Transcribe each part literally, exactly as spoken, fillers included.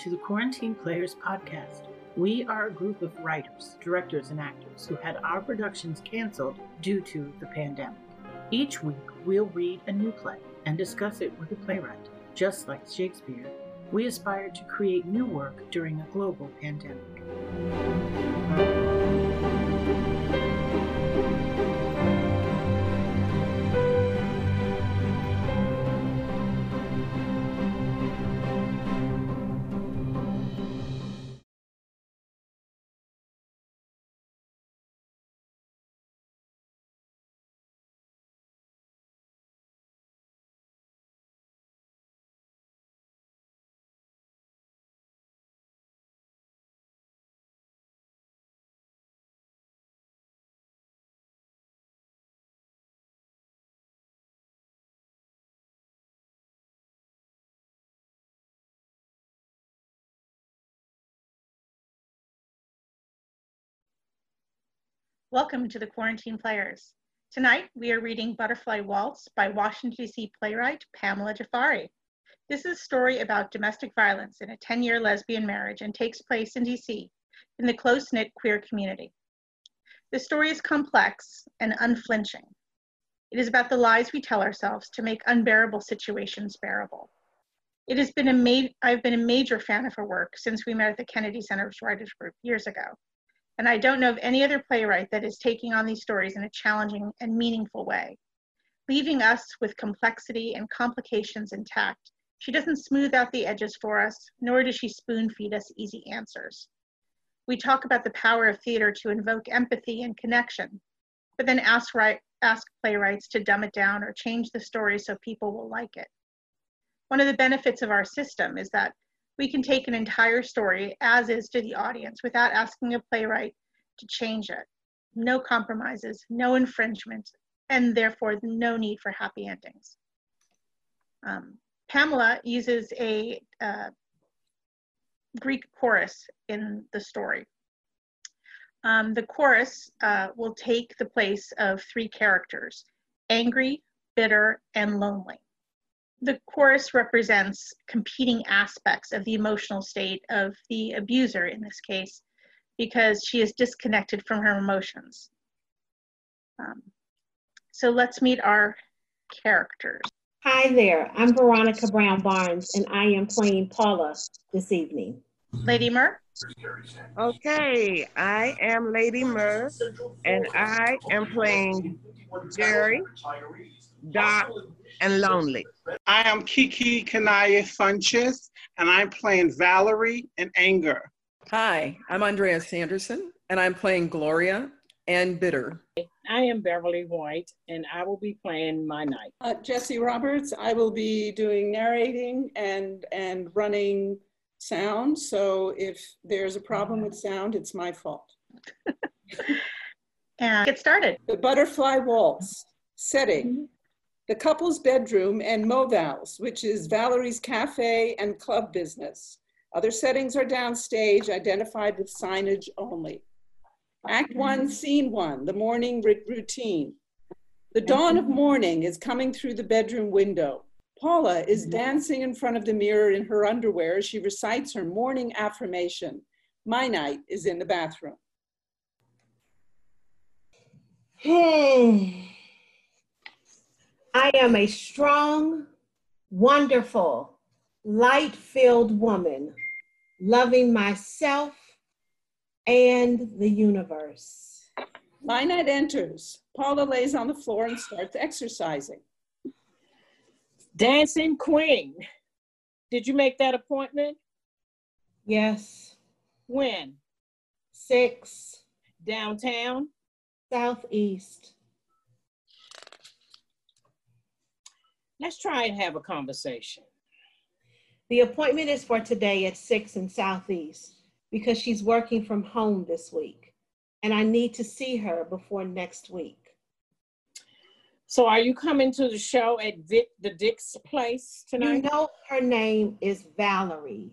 to the Quarantine Players podcast. We are a group of writers, directors, and actors who had our productions canceled due to the pandemic. Each week, we'll read a new play and discuss it with a playwright. Just like Shakespeare, we aspire to create new work during a global pandemic. Welcome to the Quarantine Players. Tonight, we are reading Butterfly Waltz by Washington D C playwright Pamela Jafari. This is a story about domestic violence in a ten-year lesbian marriage and takes place in D C in the close-knit queer community. The story is complex and unflinching. It is about the lies we tell ourselves to make unbearable situations bearable. It has been a ma- I've been a major fan of her work since we met at the Kennedy Center Writers Group years ago. And I don't know of any other playwright that is taking on these stories in a challenging and meaningful way. Leaving us with complexity and complications intact, she doesn't smooth out the edges for us, nor does she spoon feed us easy answers. We talk about the power of theater to invoke empathy and connection, but then ask, right, ask playwrights to dumb it down or change the story so people will like it. One of the benefits of our system is that we can take an entire story as is to the audience without asking a playwright to change it. No compromises, no infringements, and therefore no need for happy endings. Um, Pamela uses a uh, Greek chorus in the story. Um, the chorus uh, will take the place of three characters: angry, bitter, and lonely. The chorus represents competing aspects of the emotional state of the abuser in this case, because she is disconnected from her emotions. Um, so let's meet our characters. Hi there, I'm Veronica Brown Barnes, and I am playing Paula this evening. Lady Murk? Okay, I am Lady Murk, and I am playing Jerry, Doc, and Lonely. I am Kiki Kanaya Funches, and I'm playing Valerie and Anger. Hi, I'm Andrea Sanderson, and I'm playing Gloria and Bitter. I am Beverly White, and I will be playing My Night. Uh, Jesse Roberts, I will be doing narrating and, and running sound, so if there's a problem with sound, it's my fault. And get started. The Butterfly Waltz. Setting: the couple's bedroom and MoVal's, which is Valerie's cafe and club business. Other settings are downstage, identified with signage only. Act one, scene one, the morning r- routine. The dawn of morning is coming through the bedroom window. Paula is dancing in front of the mirror in her underwear as she recites her morning affirmation. My Night is in the bathroom. Hey. I am a strong, wonderful, light-filled woman, loving myself and the universe. My Night enters. Paula lays on the floor and starts exercising. Dancing Queen. Did you make that appointment? Yes. When? Six. Downtown? Southeast. Let's try and have a conversation. The appointment is for today at six in Southeast because she's working from home this week and I need to see her before next week. So are you coming to the show at Vic, the Dick's place tonight? You know her name is Valerie.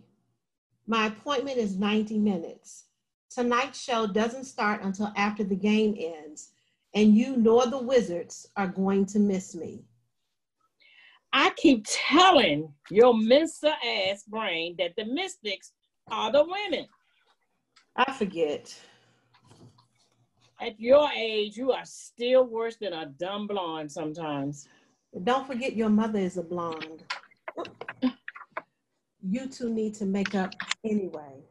My appointment is ninety minutes. Tonight's show doesn't start until after the game ends and you nor the Wizards are going to miss me. I keep telling your Mensa ass brain that the Mystics are the women. I forget. At your age, you are still worse than a dumb blonde sometimes. Don't forget your mother is a blonde. You two need to make up anyway.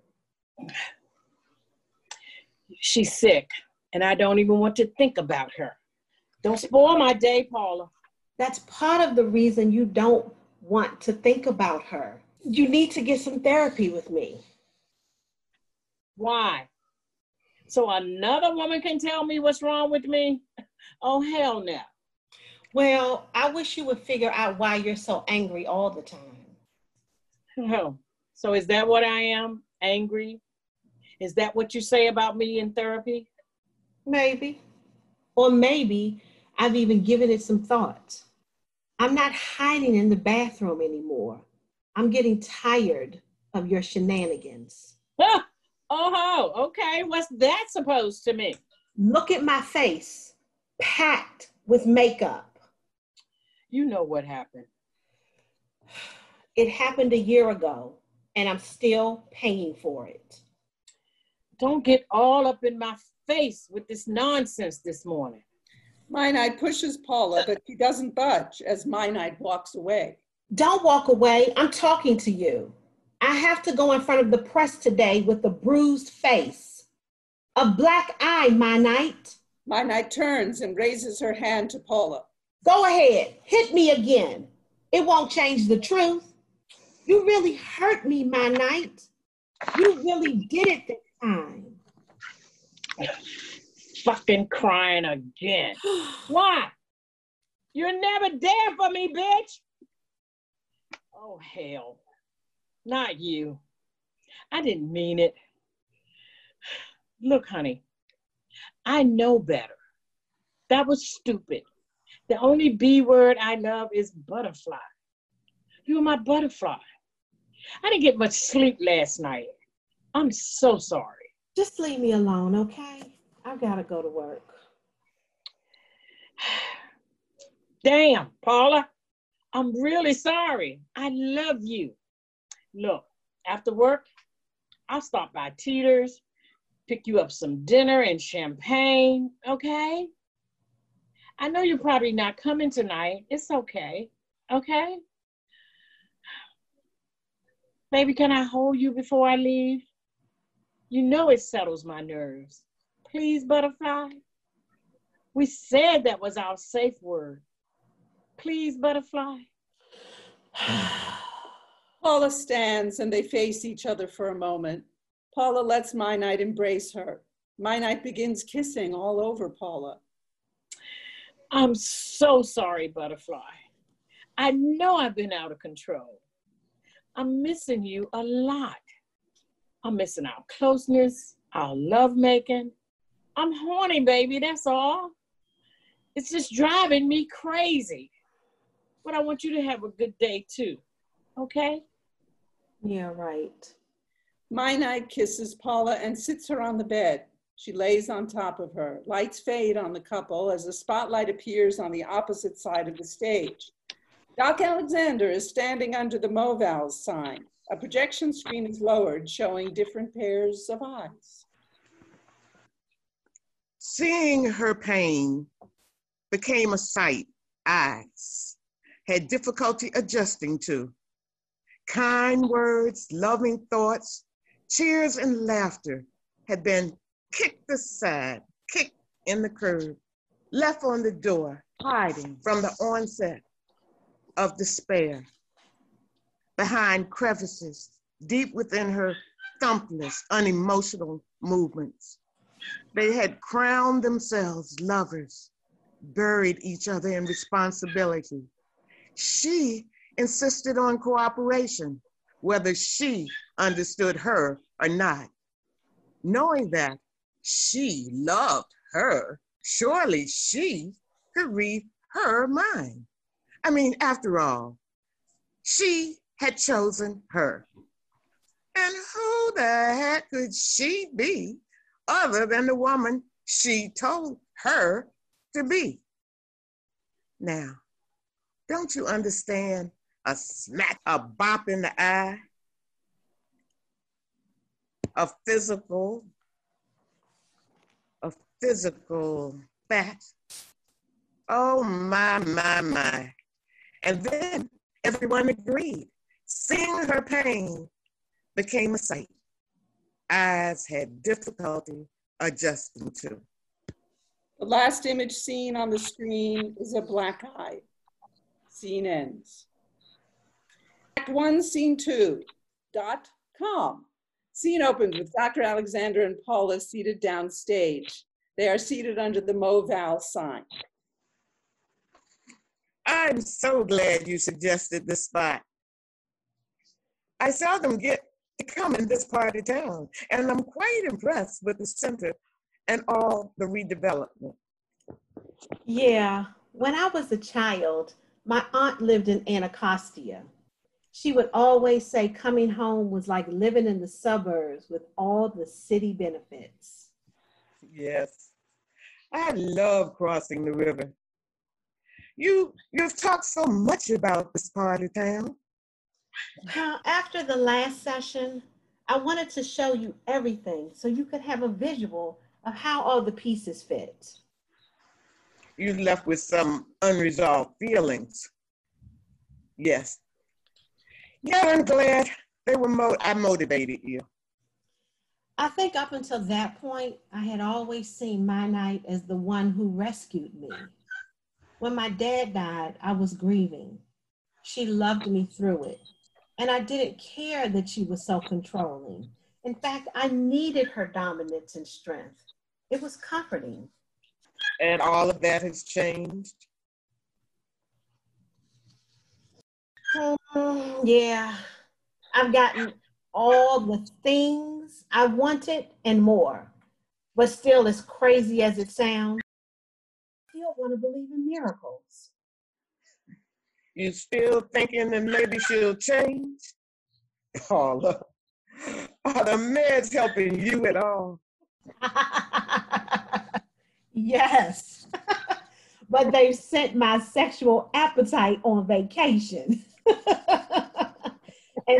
She's sick, and I don't even want to think about her. Don't spoil my day, Paula. That's part of the reason you don't want to think about her. You need to get some therapy with me. Why? So another woman can tell me what's wrong with me? Oh, hell no. Well, I wish you would figure out why you're so angry all the time. Oh, so is that what I am? Angry? Is that what you say about me in therapy? Maybe. Or maybe I've even given it some thought. I'm not hiding in the bathroom anymore. I'm getting tired of your shenanigans. Huh. Oh, okay. What's that supposed to mean? Look at my face, packed with makeup. You know what happened. It happened a year ago, and I'm still paying for it. Don't get all up in my face with this nonsense this morning. Mine-Eyed pushes Paula, but she doesn't budge as Mine-Eyed walks away. Don't walk away. I'm talking to you. I have to go in front of the press today with a bruised face. A black eye, my knight. My knight turns and raises her hand to Paula. Go ahead, hit me again. It won't change the truth. You really hurt me, my knight. You really did it this time. Fucking crying again. Why? You're never there for me, bitch. Oh, hell. Not you. I didn't mean it. Look, honey, I know better. That was stupid. The only B word I love is butterfly. You were my butterfly. I didn't get much sleep last night. I'm so sorry. Just leave me alone, okay? I gotta go to work. Damn, Paula. I'm really sorry. I love you. Look, after work, I'll stop by Teeter's, pick you up some dinner and champagne, okay? I know you're probably not coming tonight. It's okay, okay? Baby, can I hold you before I leave? You know it settles my nerves. Please, butterfly. We said that was our safe word. Please, butterfly. Paula stands and they face each other for a moment. Paula lets Mine-Eyed embrace her. Mine-Eyed begins kissing all over Paula. I'm so sorry, butterfly. I know I've been out of control. I'm missing you a lot. I'm missing our closeness, our lovemaking. I'm horny, baby, that's all. It's just driving me crazy. But I want you to have a good day too, okay? Yeah, right. Mine-Eyed kisses Paula and sits her on the bed. She lays on top of her. Lights fade on the couple as a spotlight appears on the opposite side of the stage. Doc Alexander is standing under the MoVal sign. A projection screen is lowered, showing different pairs of eyes. Seeing her pain became a sight eyes had difficulty adjusting to. Kind words, loving thoughts, cheers and laughter had been kicked aside, kicked in the curb, left on the door, hiding from the onset of despair. Behind crevices, deep within her thumpless, unemotional movements, they had crowned themselves lovers, buried each other in responsibility. She insisted on cooperation, whether she understood her or not. Knowing that she loved her, surely she could read her mind. I mean, after all, she had chosen her. And who the heck could she be other than the woman she told her to be? Now, don't you understand? A smack, a bop in the eye. a physical, a physical fact. Oh my, my, my. And then everyone agreed. Seeing her pain became a sight eyes had difficulty adjusting to. The last image seen on the screen is a black eye. Scene ends. Act one, scene two, dot com. Scene opens with Doctor Alexander and Paula seated downstage. They are seated under the MoVal sign. I'm so glad you suggested this spot. I seldom get to come in this part of town, and I'm quite impressed with the center and all the redevelopment. Yeah, when I was a child, my aunt lived in Anacostia. She would always say coming home was like living in the suburbs with all the city benefits. Yes, I love crossing the river. You, you've talked so much about this part of town. Now, after the last session, I wanted to show you everything so you could have a visual of how all the pieces fit. You left with some unresolved feelings. Yes. Yeah, I'm glad they were mo- I motivated you. I think up until that point, I had always seen my knight as the one who rescued me. When my dad died, I was grieving. She loved me through it. And I didn't care that she was so controlling. In fact, I needed her dominance and strength. It was comforting. And all of that has changed? Um, yeah. I've gotten all the things I wanted and more. But still, as crazy as it sounds, I still want to believe in miracles. You still thinking that maybe she'll change? Paula, are the meds helping you at all? Yes, but they've sent my sexual appetite on vacation. And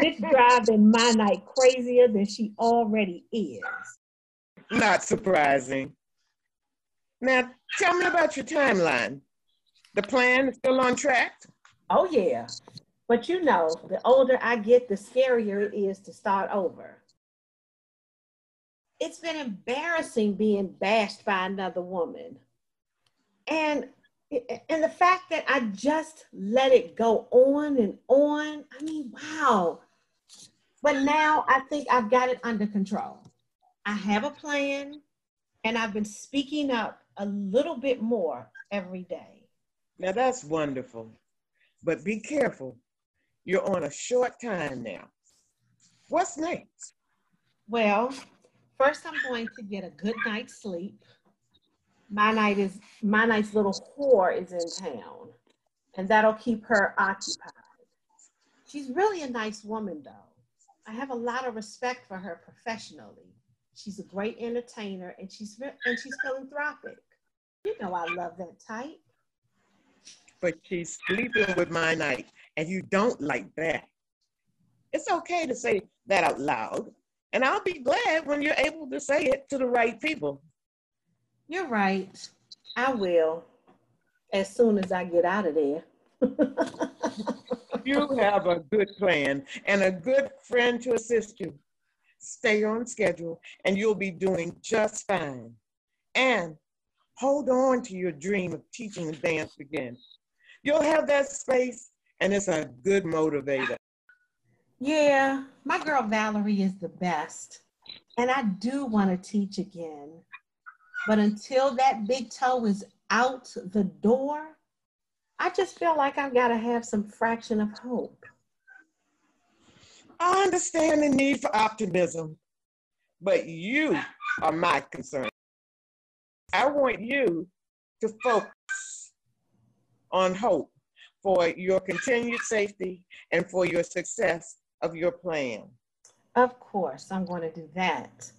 it's driving my night crazier than she already is. Not surprising. Now, tell me about your timeline. The plan is still on track? Oh yeah, but you know, the older I get, the scarier it is to start over. It's been embarrassing being bashed by another woman. And, and the fact that I just let it go on and on, I mean, wow. But now I think I've got it under control. I have a plan, and I've been speaking up a little bit more every day. Now that's wonderful. But be careful, you're on a short time now. What's next? Well, first I'm going to get a good night's sleep. My night is, my night's little whore is in town, and that'll keep her occupied. She's really a nice woman though. I have a lot of respect for her professionally. She's a great entertainer, and she's, and she's philanthropic. You know I love that type. But she's sleeping with my night, and you don't like that. It's okay to say that out loud, and I'll be glad when you're able to say it to the right people. You're right. I will, as soon as I get out of there. You have a good plan and a good friend to assist you. Stay on schedule, and you'll be doing just fine. And hold on to your dream of teaching dance again. You'll have that space, and it's a good motivator. Yeah, my girl Valerie is the best, and I do want to teach again. But until that big toe is out the door, I just feel like I've got to have some fraction of hope. I understand the need for optimism, but you are my concern. I want you to focus on hope for your continued safety and for your success of your plan. Of course, I'm going to do that.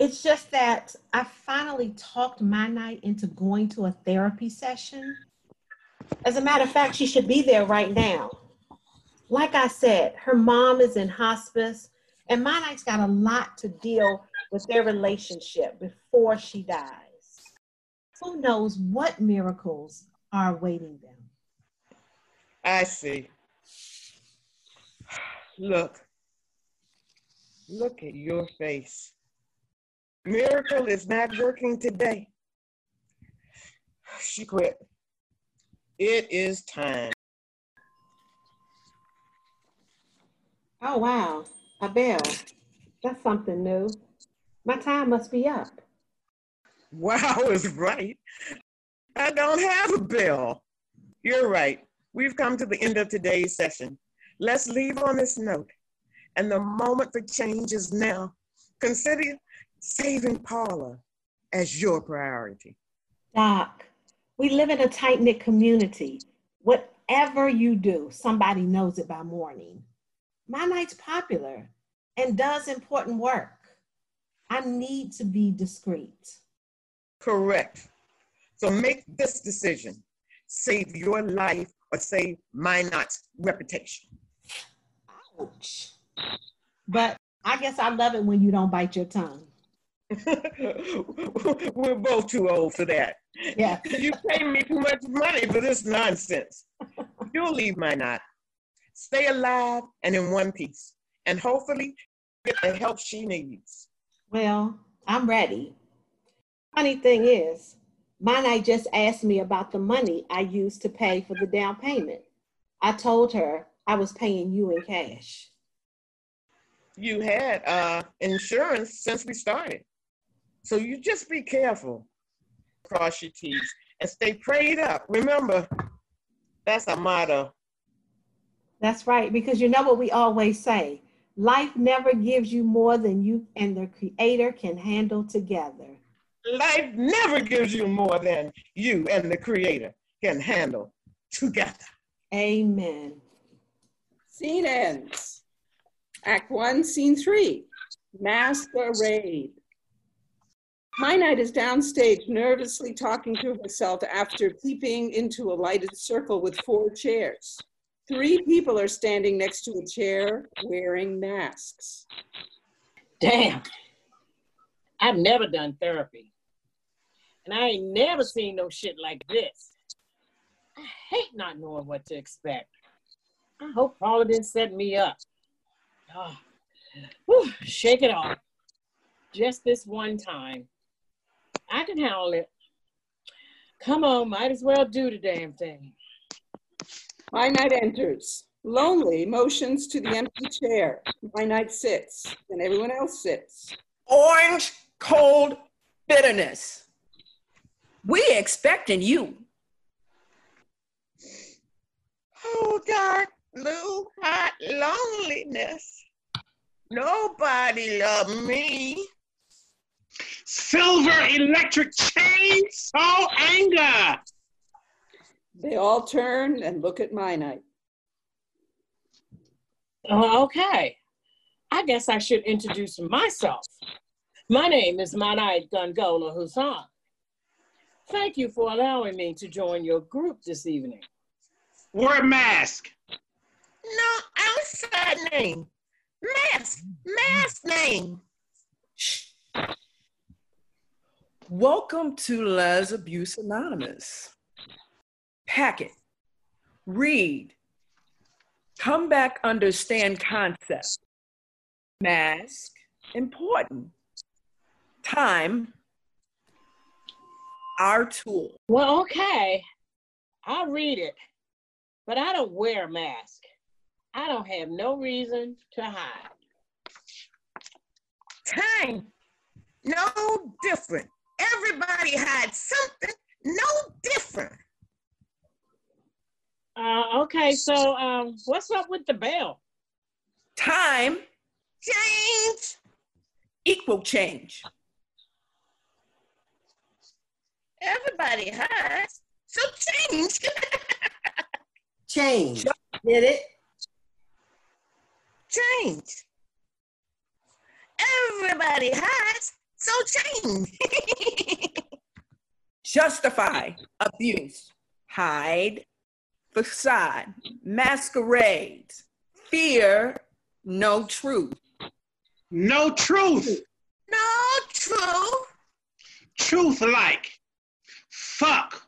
It's just that I finally talked my night into going to a therapy session. As a matter of fact, she should be there right now. Like I said, her mom is in hospice And my life's got a lot to deal with their relationship before she dies. Who knows what miracles are awaiting them? I see. Look. Look at your face. Miracle is not working today. She quit. It is time. Oh, wow. A bell. That's something new. My time must be up. Wow is right. I don't have a bell. You're right. We've come to the end of today's session. Let's leave on this note. And the moment for change is now. Consider saving Paula as your priority. Doc, we live in a tight-knit community. Whatever you do, somebody knows it by morning. My night's popular and does important work. I need to be discreet. Correct. So make this decision. Save your life or save my night's reputation. Ouch. But I guess I love it when you don't bite your tongue. We're both too old for that. Yeah. You pay me too much money for this nonsense. You'll leave my knot. Stay alive and in one piece, and hopefully get the help she needs. Well, I'm ready. Funny thing is, my night just asked me about the money I used to pay for the down payment. I told her I was paying you in cash. You had uh, insurance since we started. So you just be careful, cross your T's, and stay prayed up. Remember, that's our motto. That's right, because you know what we always say, life never gives you more than you and the Creator can handle together. Life never gives you more than you and the Creator can handle together. Amen. Scene ends. Act one, scene three, masquerade. My night is downstage, nervously talking to herself after peeping into a lighted circle with four chairs. Three people are standing next to a chair wearing masks. Damn, I've never done therapy. And I ain't never seen no shit like this. I hate not knowing what to expect. I hope Paula didn't set me up. Oh, whew, shake it off. Just this one time. I can handle it. Come on, might as well do the damn thing. My night enters. Lonely motions to the empty chair. My night sits, and everyone else sits. Orange, cold bitterness. We expecting you. Oh, dark, blue, hot loneliness. Nobody loved me. Silver electric chainsaw anger. They all turn and look at my night. Uh, okay. I guess I should introduce myself. My name is My Night Gungola Hussain. Thank you for allowing me to join your group this evening. Wear a mask. No outside name. Mask. Mask name. Shh. Welcome to Les Abuse Anonymous. Pack it, read, come back, understand concept. Mask, important. Time, our tool. Well, okay, I'll read it, but I don't wear a mask. I don't have no reason to hide. Time, no different. Everybody hides something, no different. Uh, okay, so um, what's up with the bell? Time. Change. Equal change. Everybody has, so change. Change. Get it? Change. Everybody has, so change. Justify. Abuse. Hide. Facade, masquerade, fear, no truth, No truth. No truth. Truth like, fuck.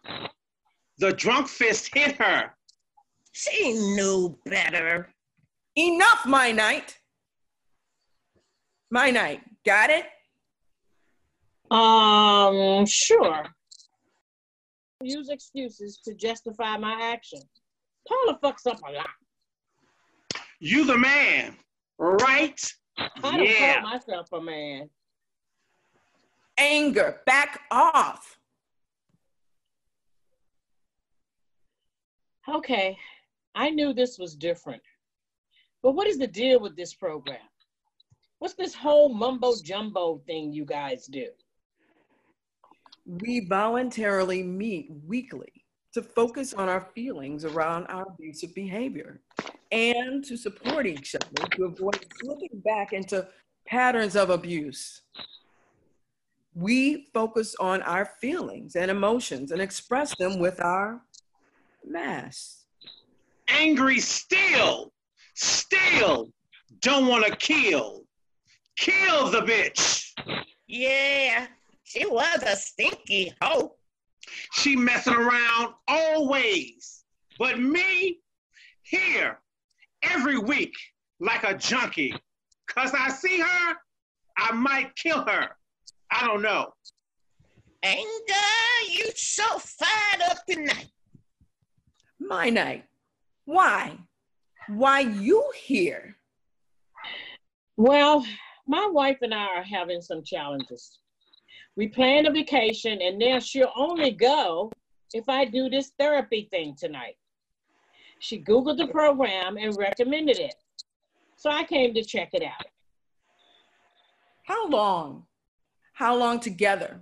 The drunk fist hit her. She knew better. Enough, my knight. My knight, got it? Um, sure. Use excuses to justify my action. Paula fucks up a lot. You the man, right? I don't yeah. call myself a man. Anger, back off. Okay, I knew this was different. But what is the deal with this program? What's this whole mumbo jumbo thing you guys do? We voluntarily meet weekly to focus on our feelings around our abusive behavior and to support each other to avoid slipping back into patterns of abuse. We focus on our feelings and emotions and express them with our masks. Angry still, still don't want to kill. Kill the bitch. Yeah. She was a stinky hoe. She messing around always. But me, here, every week, like a junkie. Cause I see her, I might kill her. I don't know. Anger, you so fired up tonight. My night, why? Why you here? Well, my wife and I are having some challenges. We planned a vacation, and now she'll only go if I do this therapy thing tonight. She Googled the program and recommended it. So I came to check it out. How long? How long together?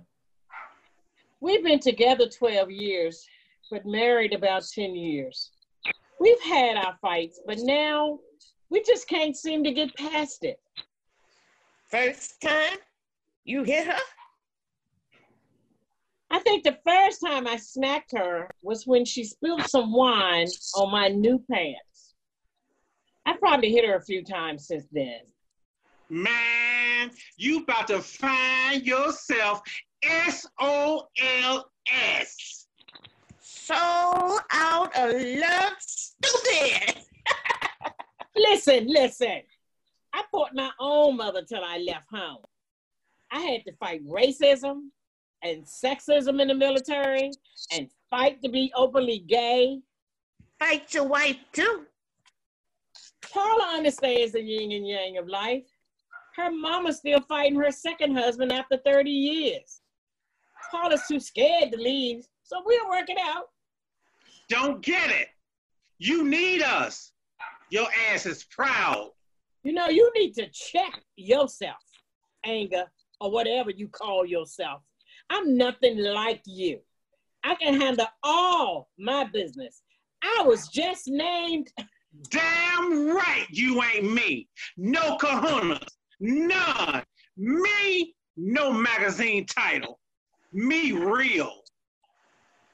We've been together twelve years, but married about ten years. We've had our fights, but now we just can't seem to get past it. First time you hit her? I think the first time I smacked her was when she spilled some wine on my new pants. I probably hit her a few times since then. Man, you about to find yourself S O L S. So out of love, stupid. Listen, listen. I fought my own mother till I left home. I had to fight racism and sexism in the military, and fight to be openly gay. Fight your wife too. Paula understands the yin and yang of life. Her mama's still fighting her second husband after thirty years. Paula's too scared to leave, so we'll work it out. Don't get it. You need us. Your ass is proud. You know, you need to check yourself, anger, or whatever you call yourself. I'm nothing like you. I can handle all my business. I was just named. Damn right you ain't me. No kahunas, none. Me, no magazine title. Me real.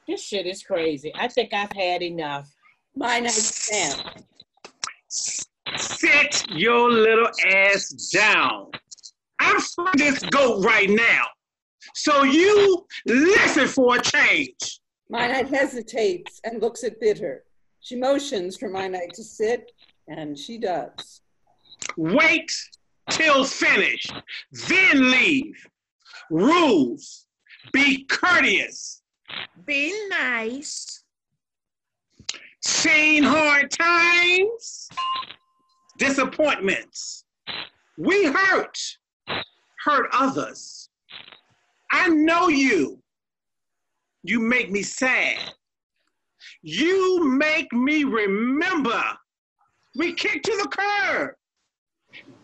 This shit is crazy. I think I've had enough. My name's Sam. Sit your little ass down. I'm from this goat right now. So you listen for a change. My knight hesitates and looks at Bitter. She motions for my knight to sit, and she does. Wait till finished, then leave. Rules, be courteous. Be nice. Seen hard times, disappointments. We hurt, hurt others. I know you. You make me sad. You make me remember. We kicked to the curb.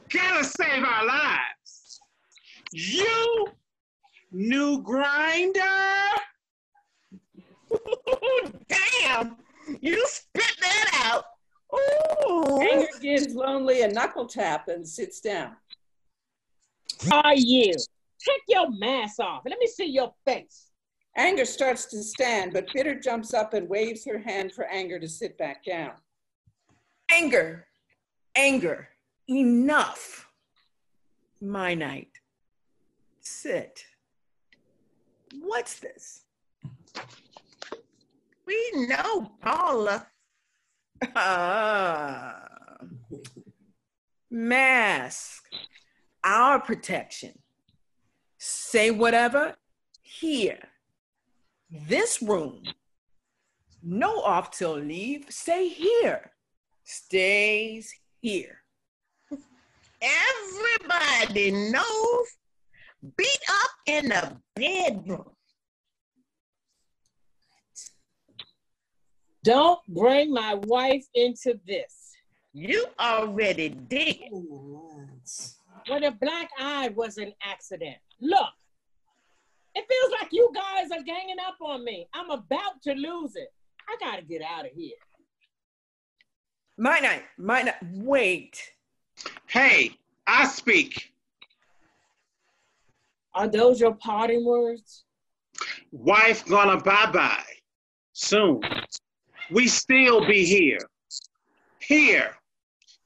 Gotta save our lives. You, new grinder. Damn, you spit that out. Ooh. Anger gives Lonely a knuckle tap and sits down. Are you? Take your mask off and let me see your face. Anger starts to stand, but Bitter jumps up and waves her hand for Anger to sit back down. Anger, anger, enough. my night. Sit. What's this? We know, Paula. Uh, mask. Our protection. Say whatever. Here. This room. No off till leave. Stay here. Stays here. Everybody knows. Beat up in the bedroom. Don't bring my wife into this. You already did. Well, the black eye was an accident. Look, it feels like you guys are ganging up on me. I'm about to lose it. I gotta get out of here. My night, my night, wait. Hey, I speak. Are those your parting words? Wife gonna bye-bye soon. We still be here. Here.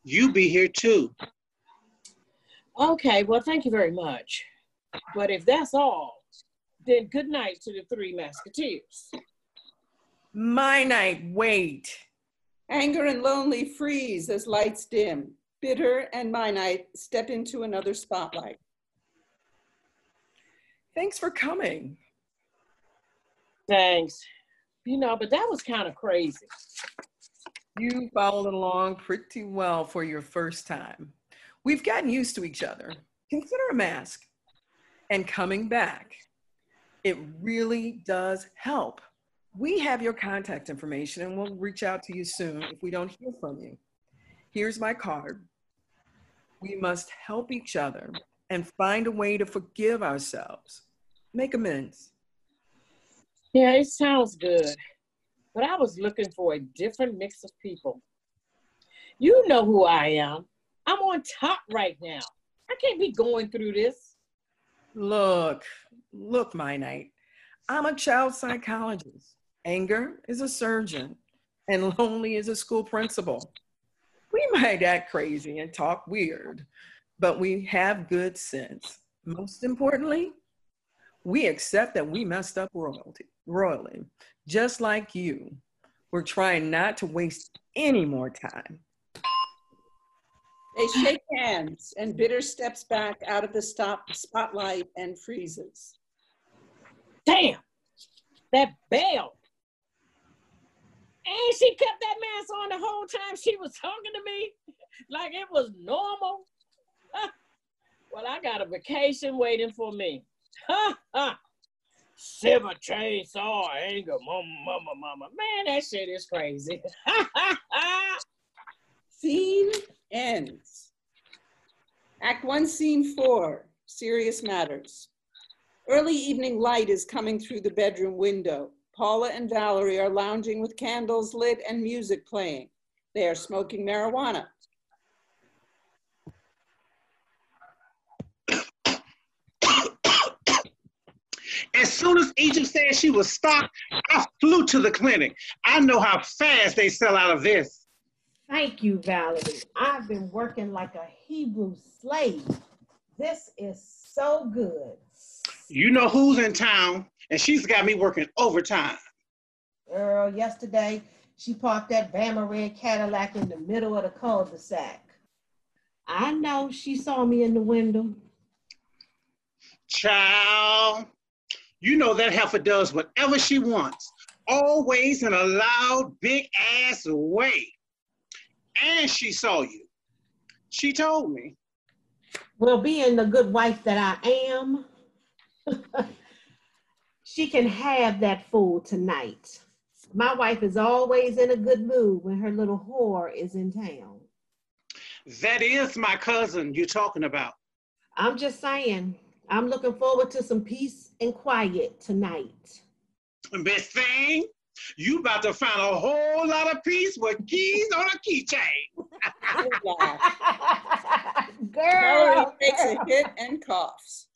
You be here too. Okay, well, thank you very much. But if that's all, then good night to the three musketeers. My night, wait. Anger and lonely freeze as lights dim. Bitter and my night step into another spotlight. Thanks for coming. Thanks. You know, but that was kind of crazy. You followed along pretty well for your first time. We've gotten used to each other. Consider a mask. And coming back, it really does help. We have your contact information and we'll reach out to you soon if we don't hear from you. Here's my card. We must help each other and find a way to forgive ourselves. Make amends. Yeah, it sounds good, but I was looking for a different mix of people. You know who I am. I'm on top right now. I can't be going through this. Look, look, my knight. I'm a child psychologist. Anger is a surgeon, and lonely is a school principal. We might act crazy and talk weird, but we have good sense. Most importantly, we accept that we messed up royalty, royally, just like you. We're trying not to waste any more time. They shake hands and Bitter steps back out of the stop spotlight and freezes. Damn, that bell. And she kept that mask on the whole time she was talking to me like it was normal. Well, I got a vacation waiting for me. Ha ha! Shiver, chainsaw, anger, mama, mama, mama. Man, that shit is crazy. Ha ha ha! Scene ends. Act one, scene four, serious matters. Early evening light is coming through the bedroom window. Paula and Valerie are lounging with candles lit and music playing. They are smoking marijuana. As soon as Egypt said she was stopped, I flew to the clinic. I know how fast they sell out of this. Thank you, Valerie. I've been working like a Hebrew slave. This is so good. You know who's in town, and she's got me working overtime. Girl, yesterday, she parked that Bama red Cadillac in the middle of the cul-de-sac. I know she saw me in the window. Child. You know that heifer does whatever she wants, always in a loud, big-ass way. And she saw you. She told me. Well, being the good wife that I am, she can have that fool tonight. My wife is always in a good mood when her little whore is in town. That is my cousin you're talking about. I'm just saying. I'm looking forward to some peace and quiet tonight. Best thing, you about to find a whole lot of peace with keys on a keychain. Girl, makes a hit and coughs.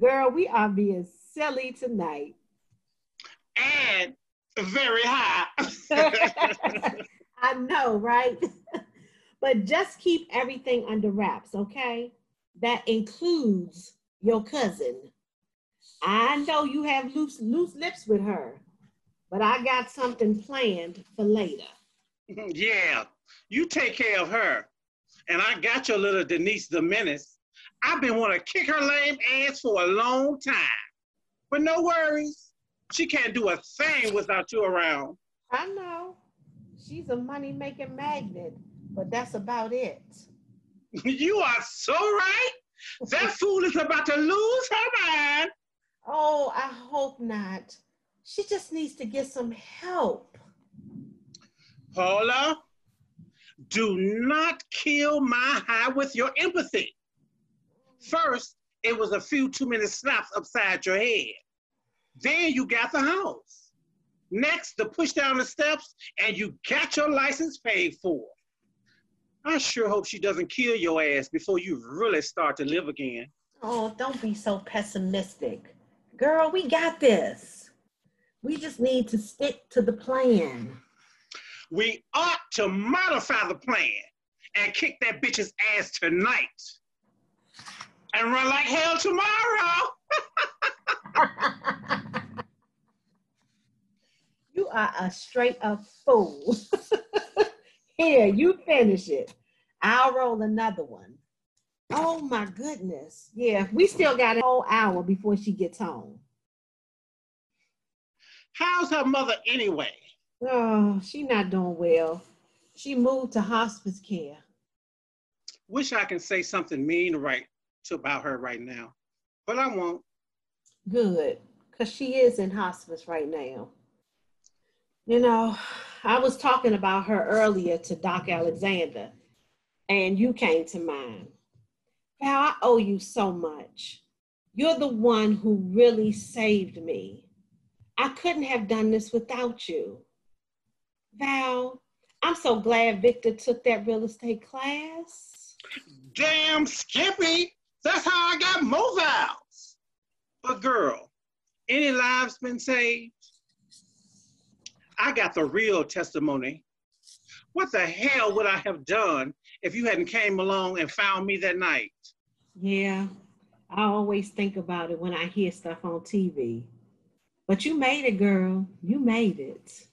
Girl, we are being silly tonight. And very high. I know, right? but just keep everything under wraps, okay? That includes your cousin. I know you have loose, loose lips with her, but I got something planned for later. Yeah, you take care of her. And I got your little Denise the Menace. I've been wanting to kick her lame ass for a long time. But no worries. She can't do a thing without you around. I know. She's a money-making magnet, but that's about it. You are so right. That fool is about to lose her mind. Oh, I hope not. She just needs to get some help. Paula, do not kill my high with your empathy. First, it was a few too many slaps upside your head. Then you got the house. Next, the push down the steps, and you got your license paid for. I sure hope she doesn't kill your ass before you really start to live again. Oh, don't be so pessimistic. Girl, we got this. We just need to stick to the plan. We ought to modify the plan and kick that bitch's ass tonight and run like hell tomorrow. You are a straight-up fool. Here, you finish it. I'll roll another one. Oh, my goodness. Yeah, we still got a whole hour before she gets home. How's her mother anyway? Oh, she not doing well. She moved to hospice care. Wish I can say something mean right to about her right now, but I won't. Good, because she is in hospice right now. You know, I was talking about her earlier to Doc Alexander, and you came to mind. Val, I owe you so much. You're the one who really saved me. I couldn't have done this without you. Val, I'm so glad Victor took that real estate class. Damn, Skippy, that's how I got MoVals. But girl, any lives been saved? I got the real testimony. What the hell would I have done if you hadn't came along and found me that night? Yeah, I always think about it when I hear stuff on T V. But you made it, girl. You made it.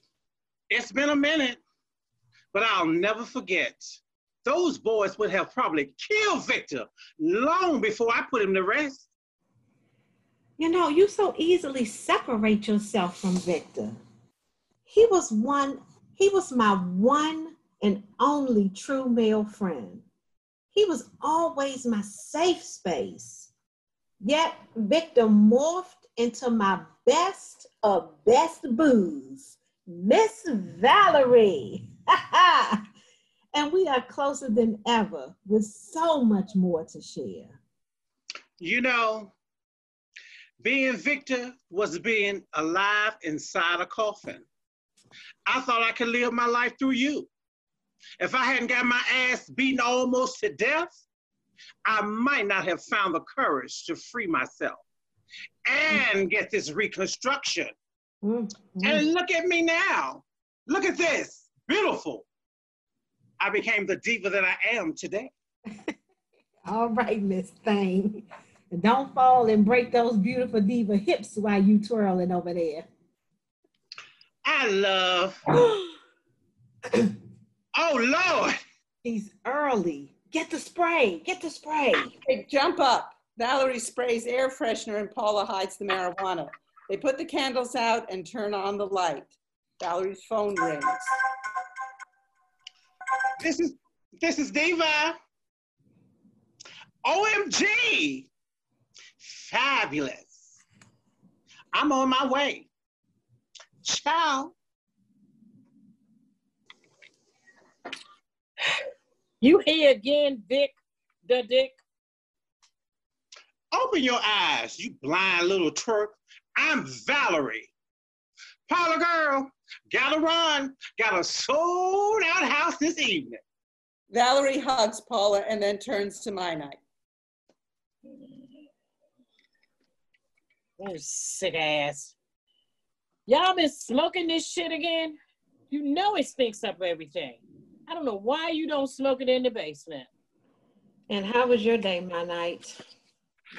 It's been a minute, but I'll never forget. Those boys would have probably killed Victor long before I put him to rest. You know, you so easily separate yourself from Victor. He was one, he was my one and only true male friend. He was always my safe space. Yet Victor morphed into my best of best booze, Miss Valerie. And we are closer than ever with so much more to share. You know, being Victor was being alive inside a coffin. I thought I could live my life through you. If I hadn't got my ass beaten almost to death, I might not have found the courage to free myself and get this reconstruction. Mm-hmm. And look at me now. Look at this. Beautiful. I became the diva that I am today. All right, Miss Thing. Don't fall and break those beautiful diva hips while you twirling over there. I love. Oh, Lord. He's early. Get the spray. Get the spray. Hey, jump up. Valerie sprays air freshener and Paula hides the marijuana. They put the candles out and turn on the light. Valerie's phone rings. This is, this is Diva. O M G. Fabulous. I'm on my way. Ciao. You here again, Vic the Dick? Open your eyes, you blind little twerp. I'm Valerie. Paula girl, gotta run. Got a sold out house this evening. Valerie hugs Paula and then turns to my night. Oh, sick ass. Y'all been smoking this shit again? You know it stinks up everything. I don't know why you don't smoke it in the basement. And how was your day, my night?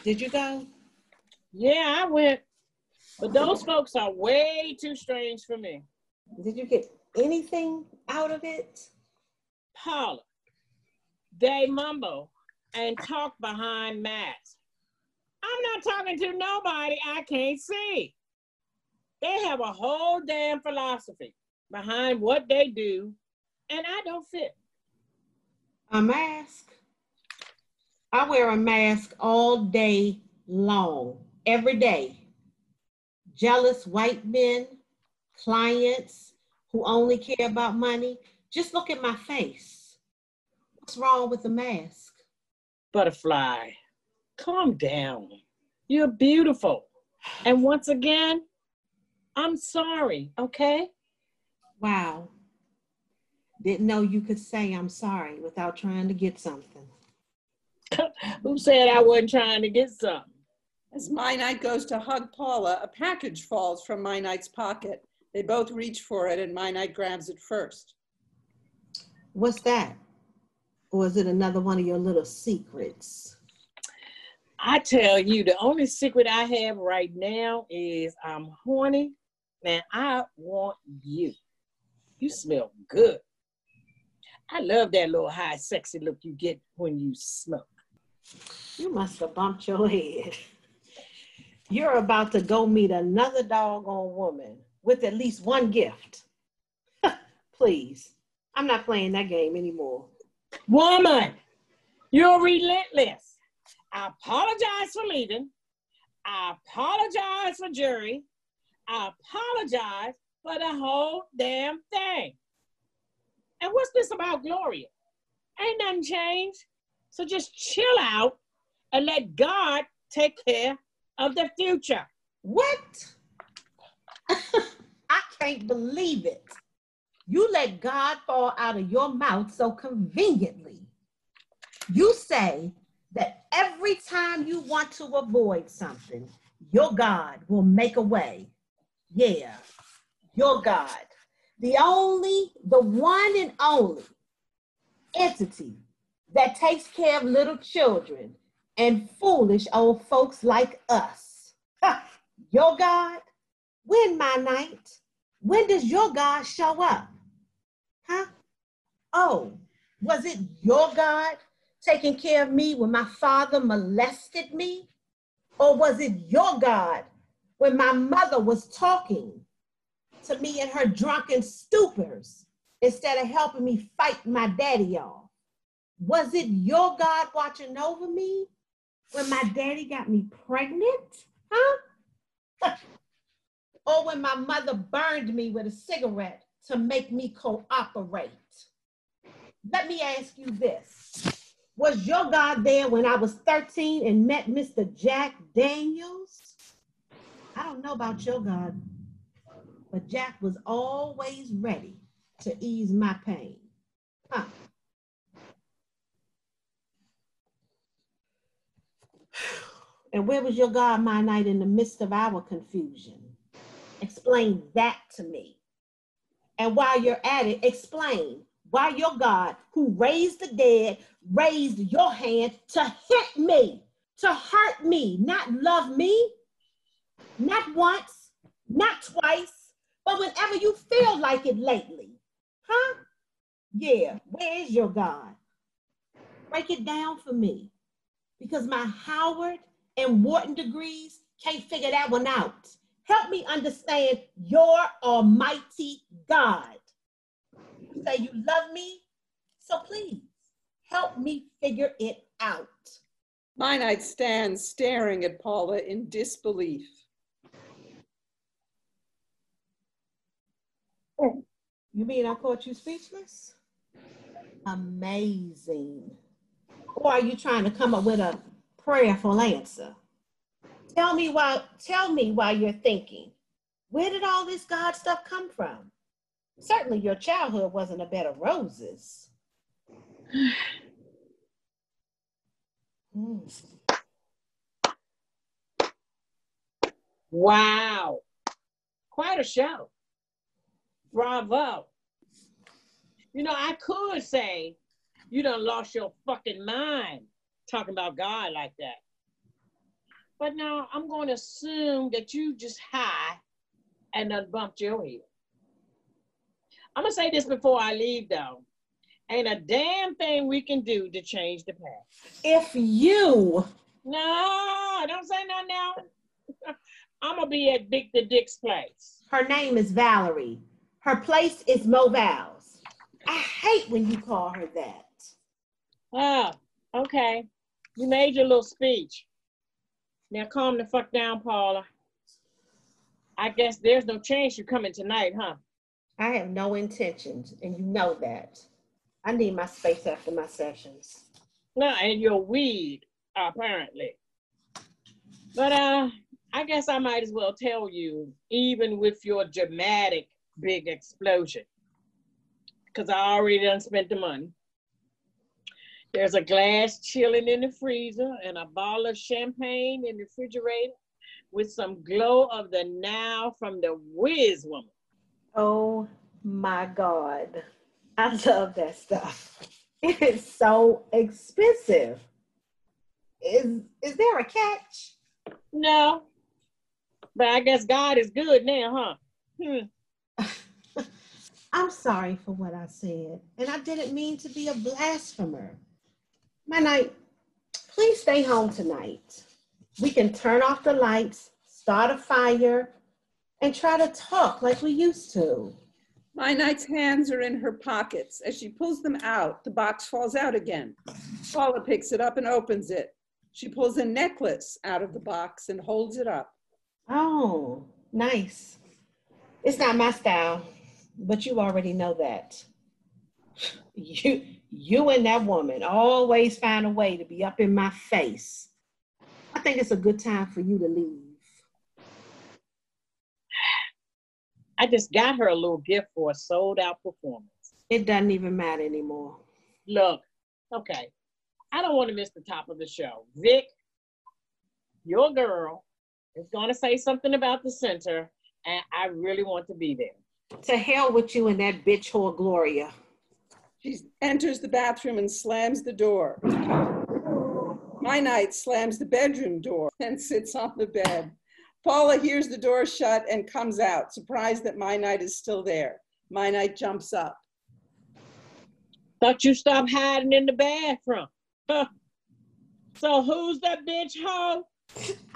Did you go? Yeah, I went. But those folks are way too strange for me. Did you get anything out of it? Paula, they mumble and talk behind masks. I'm not talking to nobody I can't see. They have a whole damn philosophy behind what they do, and I don't fit. A mask? I wear a mask all day long, every day. Jealous white men, clients who only care about money. Just look at my face. What's wrong with the mask? Butterfly, calm down. You're beautiful. And once again, I'm sorry, okay? Wow. Didn't know you could say I'm sorry without trying to get something. Who said I wasn't trying to get something? As My Knight goes to hug Paula, a package falls from My Knight's pocket. They both reach for it and My Knight grabs it first. What's that? Or is it another one of your little secrets? I tell you, the only secret I have right now is I'm horny and I want you. You smell good. I love that little high sexy look you get when you smoke. You must have bumped your head. You're about to go meet another doggone woman with at least one gift. Please, I'm not playing that game anymore. Woman, you're relentless. I apologize for leaving. I apologize for jury. I apologize for the whole damn thing. And what's this about Gloria? Ain't nothing changed. So just chill out and let God take care of the future. What? I can't believe it. You let God fall out of your mouth so conveniently. You say that every time you want to avoid something, your God will make a way. Yeah, your God. The only, the one and only entity that takes care of little children and foolish old folks like us. Ha, your God? When, My Knight? When does your God show up? Huh? Oh, was it your God taking care of me when my father molested me? Or was it your God when my mother was talking to me in her drunken stupors instead of helping me fight my daddy off? Was it your God watching over me when my daddy got me pregnant, huh? Or when my mother burned me with a cigarette to make me cooperate? Let me ask you this. Was your God there when I was thirteen and met Mister Jack Daniels? I don't know about your God, but Jack was always ready to ease my pain, huh? And where was your God, My Knight, in the midst of our confusion? Explain that to me. And while you're at it, explain why your God, who raised the dead, raised your hand to hit me, to hurt me, not love me, not once, not twice, but whenever you feel like it lately, huh? Yeah, where is your God? Break it down for me, because my Howard and Wharton degrees can't figure that one out. Help me understand your almighty God. You say you love me, so please help me figure it out. My Knight stands staring at Paula in disbelief. Oh, you mean I caught you speechless? Amazing. Or are you trying to come up with a prayerful answer? Tell me why, tell me why you're thinking, where did all this God stuff come from? Certainly your childhood wasn't a bed of roses. Mm. Wow, quite a show. Bravo. You know, I could say, you done lost your fucking mind talking about God like that. But now I'm going to assume that you just high and done bumped your head. I'm going to say this before I leave, though. Ain't a damn thing we can do to change the past. If you... No, don't say nothing now. I'm going to be at Big the Dick's place. Her name is Valerie. Her place is MoVal's. I hate when you call her that. Oh, okay. You made your little speech. Now calm the fuck down, Paula. I guess there's no chance you're coming tonight, huh? I have no intentions, and you know that. I need my space after my sessions. No, and your weed, apparently. But uh, I guess I might as well tell you, even with your dramatic big explosion, because I already done spent the money. There's a glass chilling in the freezer and a bottle of champagne in the refrigerator with some glow of the now from the whiz woman. Oh my God. I love that stuff. It is so expensive. Is, is there a catch? No, but I guess God is good now, huh? Hmm. I'm sorry for what I said, and I didn't mean to be a blasphemer. My night, please stay home tonight. We can turn off the lights, start a fire, and try to talk like we used to. My night's hands are in her pockets. As she pulls them out, the box falls out again. Paula picks it up and opens it. She pulls a necklace out of the box and holds it up. Oh, nice. It's not my style, but you already know that. You, you and that woman always find a way to be up in my face. I think it's a good time for you to leave. I just got her a little gift for a sold-out performance. It doesn't even matter anymore. Look, okay, I don't want to miss the top of the show. Vic, your girl, is going to say something about the center, and I really want to be there. To hell with you and that bitch whore Gloria. She enters the bathroom and slams the door. My night slams the bedroom door and sits on the bed. Paula hears the door shut and comes out, surprised that My Night is still there. My Night jumps up. Thought you stopped hiding in the bathroom. Huh. So who's that bitch hoe?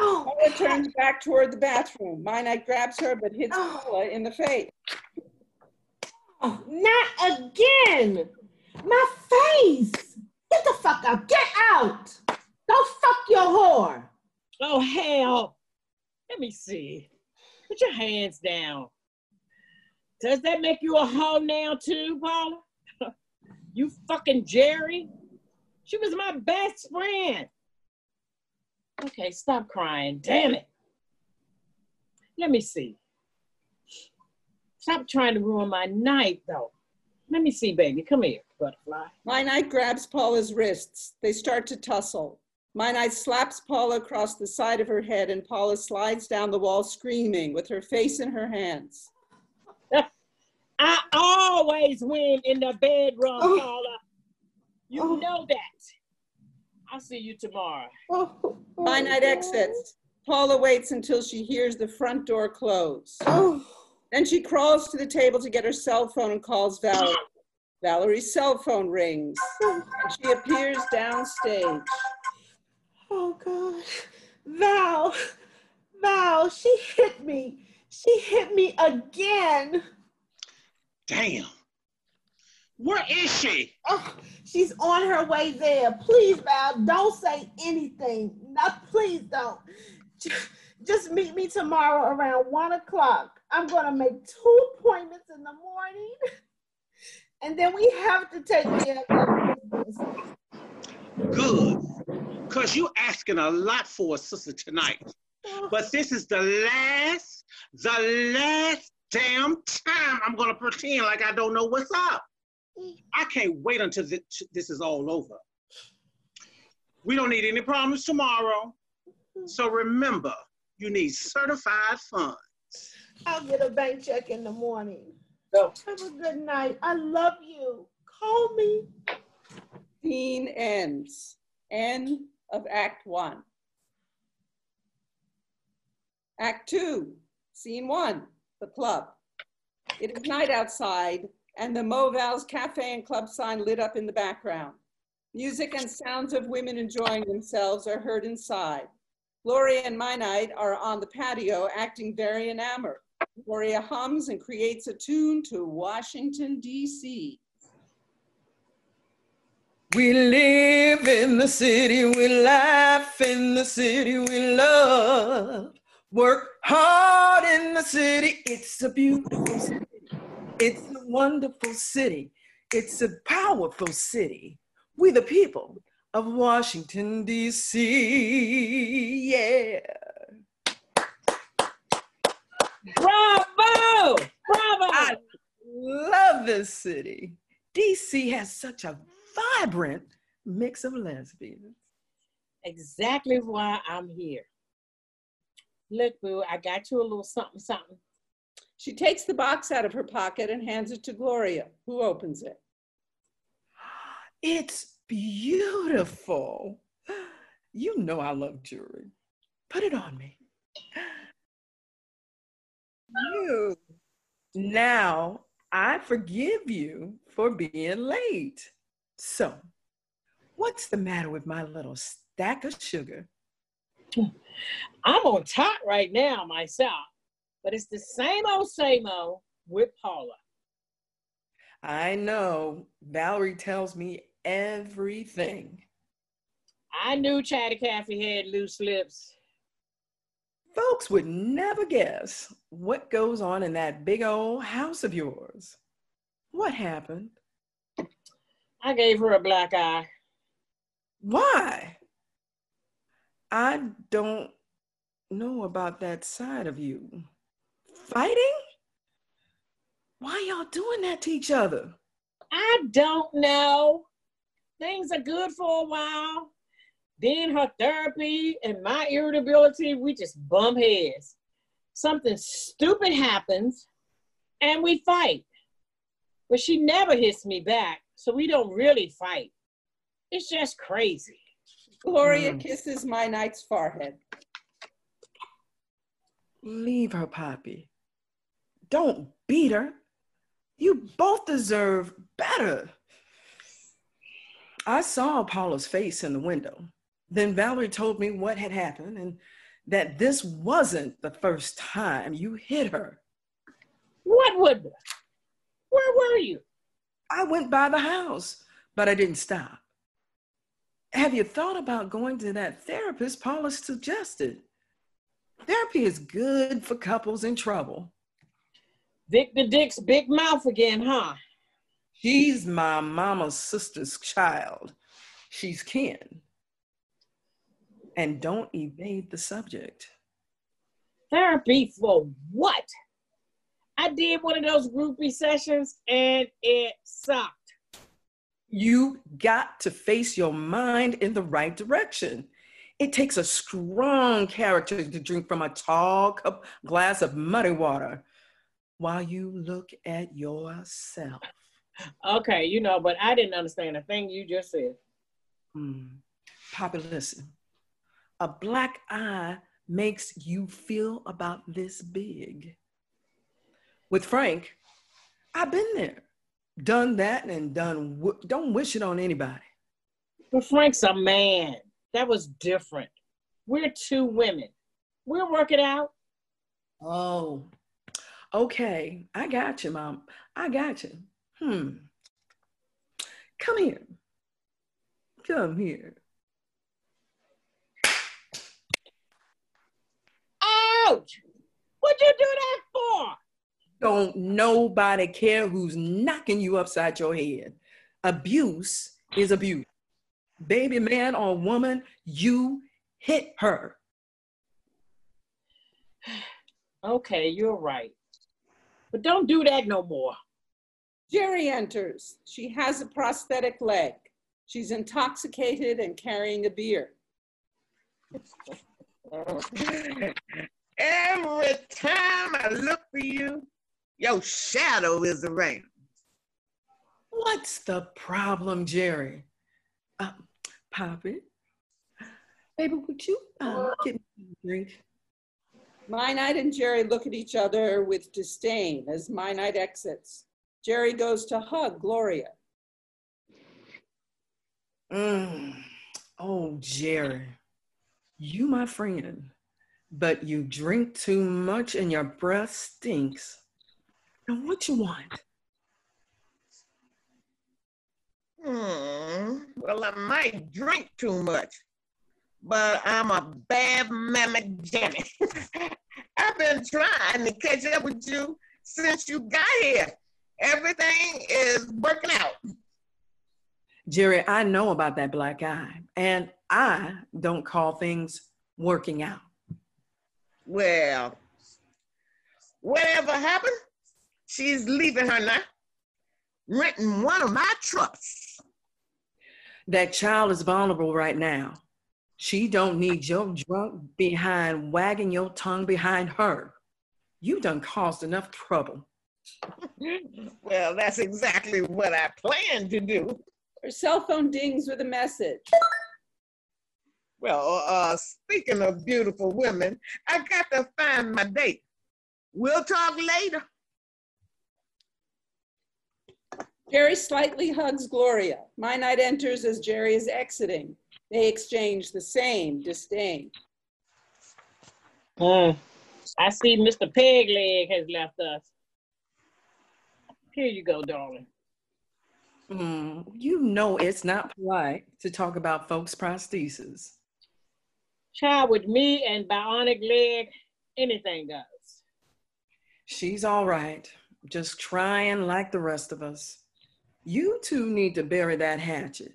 Oh, Paula turns back toward the bathroom. My Night grabs her but hits oh. Paula in the face. Oh, not again! My face! Get the fuck out! Get out! Go fuck your whore! Oh, hell! Let me see. Put your hands down. Does that make you a hoe now too, Paula? You fucking Jerry? She was my best friend. Okay, stop crying. Damn it. Let me see. Stop trying to ruin my night, though. Let me see, baby. Come here, butterfly. My night grabs Paula's wrists. They start to tussle. My night slaps Paula across the side of her head and Paula slides down the wall screaming with her face in her hands. I always win in the bedroom, oh. Paula. You oh. know that. I'll see you tomorrow. Oh. My night exits. Paula waits until she hears the front door close. Oh. Then she crawls to the table to get her cell phone and calls Valerie. Valerie's cell phone rings. And she appears downstage. Oh God, Val, Val, she hit me. She hit me again. Damn, where is she? Oh, she's on her way there. Please, Val, don't say anything. No, please don't. Just meet me tomorrow around one o'clock. I'm gonna make two appointments in the morning and then we have to take care of this. Good. Because you're asking a lot for a sister tonight. But this is the last, the last damn time I'm going to pretend like I don't know what's up. I can't wait until this is all over. We don't need any problems tomorrow. So remember, you need certified funds. I'll get a bank check in the morning. Go. Have a good night. I love you. Call me. Scene ends. End of Act One. Act Two, Scene One, the club. It is night outside, and the MoVal's cafe and club sign lit up in the background. Music and sounds of women enjoying themselves are heard inside. Gloria and Minite are on the patio acting very enamored. Gloria hums and creates a tune to Washington, D C. We live in the city, we laugh in the city, we love. Work hard in the city, it's a beautiful city. It's a wonderful city. It's a powerful city. We the people of Washington, D C, yeah. Bravo, bravo. I love this city. D C has such a vibrant mix of lesbians. Exactly why I'm here. Look, boo, I got you a little something, something. She takes the box out of her pocket and hands it to Gloria, who opens it. It's beautiful. You know I love jewelry. Put it on me. You. Now, I forgive you for being late. So, what's the matter with my little stack of sugar? I'm on top right now myself, but it's the same old, same old with Paula. I know. Valerie tells me everything. I knew Chatty Cathy had loose lips. Folks would never guess what goes on in that big old house of yours. What happened? I gave her a black eye. Why? I don't know about that side of you. Fighting? Why y'all doing that to each other? I don't know. Things are good for a while. Then her therapy and my irritability, we just bump heads. Something stupid happens and we fight. But she never hits me back, so we don't really fight. It's just crazy. Gloria mm. kisses my knight's forehead. Leave her, Poppy. Don't beat her. You both deserve better. I saw Paula's face in the window. Then Valerie told me what had happened and that this wasn't the first time you hit her. What would be? Where were you? I went by the house, but I didn't stop. Have you thought about going to that therapist Paula suggested? Therapy is good for couples in trouble. Vic the Dick's big mouth again, huh? She's my mama's sister's child. She's kin. And don't evade the subject. Therapy for what? I did one of those groupie sessions and it sucked. You got to face your mind in the right direction. It takes a strong character to drink from a tall cup, glass of muddy water while you look at yourself. Okay, you know, but I didn't understand a thing you just said. Mm. Poppy, listen. A black eye makes you feel about this big. With Frank, I've been there. Done that and done, w don't wish it on anybody. But Frank's a man. That was different. We're two women. We'll work it out. Oh, okay. I got you, Mom. I got you. Hmm. Come here. Come here. Ouch! What'd you do that for? Don't nobody care who's knocking you upside your head. Abuse is abuse. Baby, man or woman, you hit her. Okay, you're right. But don't do that no more. Jerry enters. She has a prosthetic leg. She's intoxicated and carrying a beer. Every time I look for you, Your shadow is around. What's the problem, Jerry? Uh, Poppy, baby, would you uh, get me a drink? My Knight and Jerry look at each other with disdain as My Knight exits. Jerry goes to hug Gloria. Mm. Oh, Jerry, you my friend, but you drink too much and your breath stinks. Now what you want? Hmm, well, I might drink too much, but I'm a bad mama jammy. I've been trying to catch up with you since you got here. Everything is working out. Jerry, I know about that black eye, and I don't call things working out. Well, whatever happened, she's leaving her now, renting one of my trucks. That child is vulnerable right now. She don't need your drunk behind wagging your tongue behind her. You done caused enough trouble. Well, that's exactly what I planned to do. Her cell phone dings with a message. Well, uh, speaking of beautiful women, I got to find my date. We'll talk later. Jerry slightly hugs Gloria. My Knight enters as Jerry is exiting. They exchange the same disdain. Mm. I see Mister Pegleg has left us. Here you go, darling. Mm, you know it's not polite to talk about folks' prostheses. Child, with me and bionic leg, anything goes. She's all right. Just trying like the rest of us. You two need to bury that hatchet.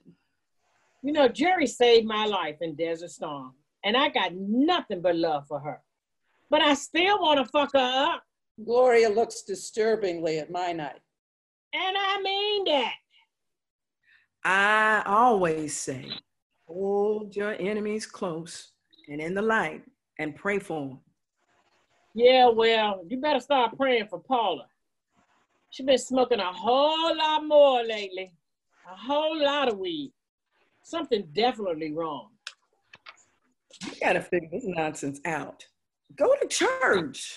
You know, Jerry saved my life in Desert Storm, and I got nothing but love for her. But I still want to fuck her up. Gloria looks disturbingly at My Knight. And I mean that. I always say, hold your enemies close and in the light and pray for them. Yeah, well, you better start praying for Paula. She's been smoking a whole lot more lately. A whole lot of weed. Something definitely wrong. You gotta figure this nonsense out. Go to church.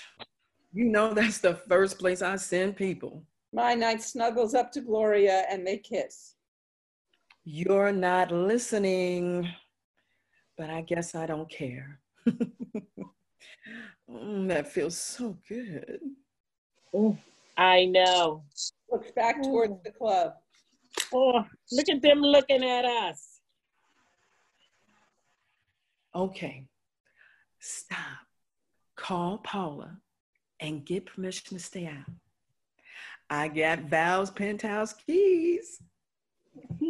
You know that's the first place I send people. My Knight snuggles up to Gloria and they kiss. You're not listening, but I guess I don't care. Mm, that feels so good. Oh, I know. Looks back towards oh. the club. Oh, look at them looking at us. Okay, stop. Call Paula and get permission to stay out. I got Val's penthouse keys.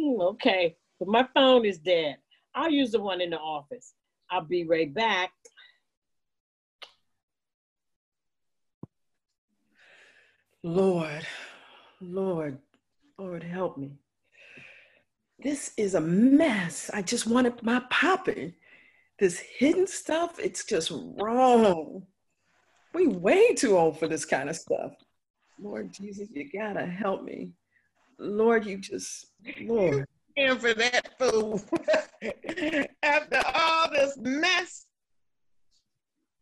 Okay, but my phone is dead. I'll use the one in the office. I'll be right back. Lord, Lord, Lord, help me. This is a mess. I just wanted my poppy. This hidden stuff, it's just wrong. We way too old for this kind of stuff. Lord Jesus, you gotta help me. Lord, you just, Lord. You're for that fool. After all this mess,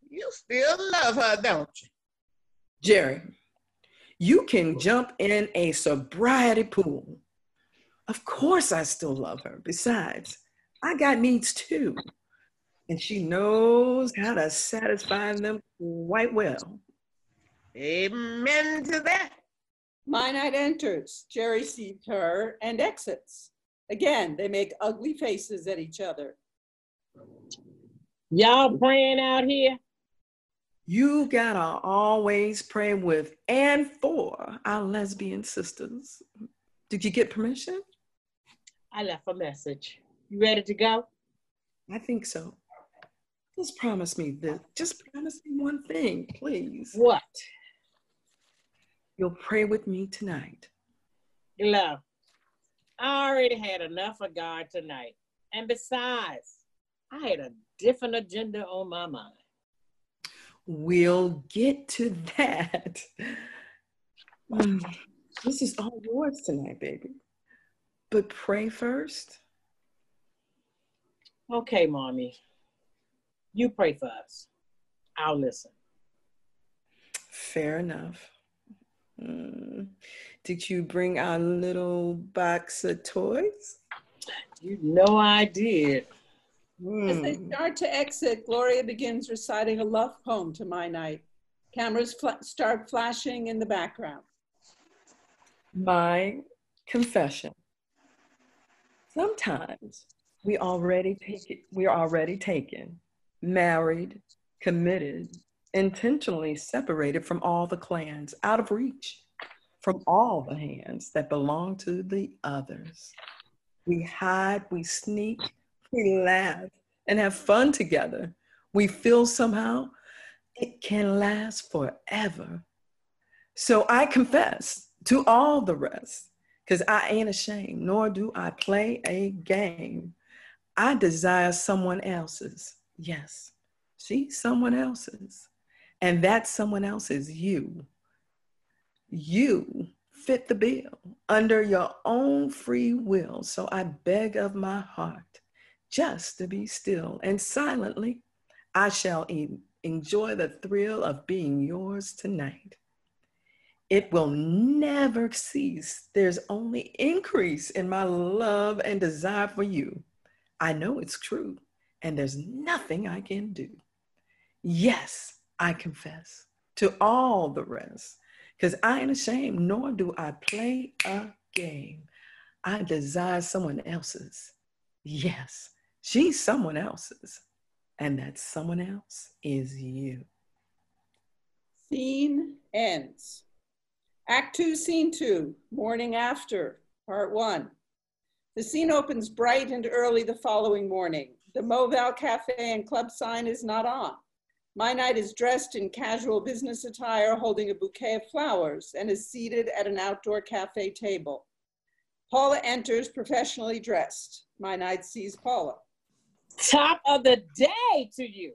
you still love her, don't you? Jerry, you can jump in a sobriety pool. Of course I still love her. Besides, I got needs too. And she knows how to satisfy them quite well. Amen to that. My Knight enters. Jerry sees her and exits. Again, they make ugly faces at each other. Y'all praying out here? You gotta always pray with and for our lesbian sisters. Did you get permission? I left a message. You ready to go? I think so. Just promise me this. Just promise me one thing, please. What? You'll pray with me tonight. Love, I already had enough of God tonight. And besides, I had a different agenda on my mind. We'll get to that. Mm. This is all yours tonight, baby. But pray first. Okay, mommy. You pray for us. I'll listen. Fair enough. Mm. Did you bring our little box of toys? You know I did. Mm. As they start to exit, Gloria begins reciting a love poem to My Night. Cameras fl start flashing in the background. My confession. Sometimes we already pick it, we're already taken, married, committed, intentionally separated from all the clans, out of reach from all the hands that belong to the others. We hide, we sneak, we laugh and have fun together. We feel somehow it can last forever. So I confess to all the rest, because I ain't ashamed, nor do I play a game. I desire someone else's. Yes, see, someone else's. And that someone else is you. You fit the bill under your own free will. So I beg of my heart just to be still, and silently I shall en enjoy the thrill of being yours tonight. It will never cease. There's only increase in my love and desire for you. I know it's true, and there's nothing I can do. Yes, I confess to all the rest, because I ain't ashamed, nor do I play a game. I desire someone else's. Yes, she's someone else's, and that someone else is you. Scene ends. Act two, scene two, morning after, part one. The scene opens bright and early the following morning. The MoVal Cafe and Club sign is not on. My Night is dressed in casual business attire, holding a bouquet of flowers, and is seated at an outdoor cafe table. Paula enters professionally dressed. My Night sees Paula. Top of the day to you.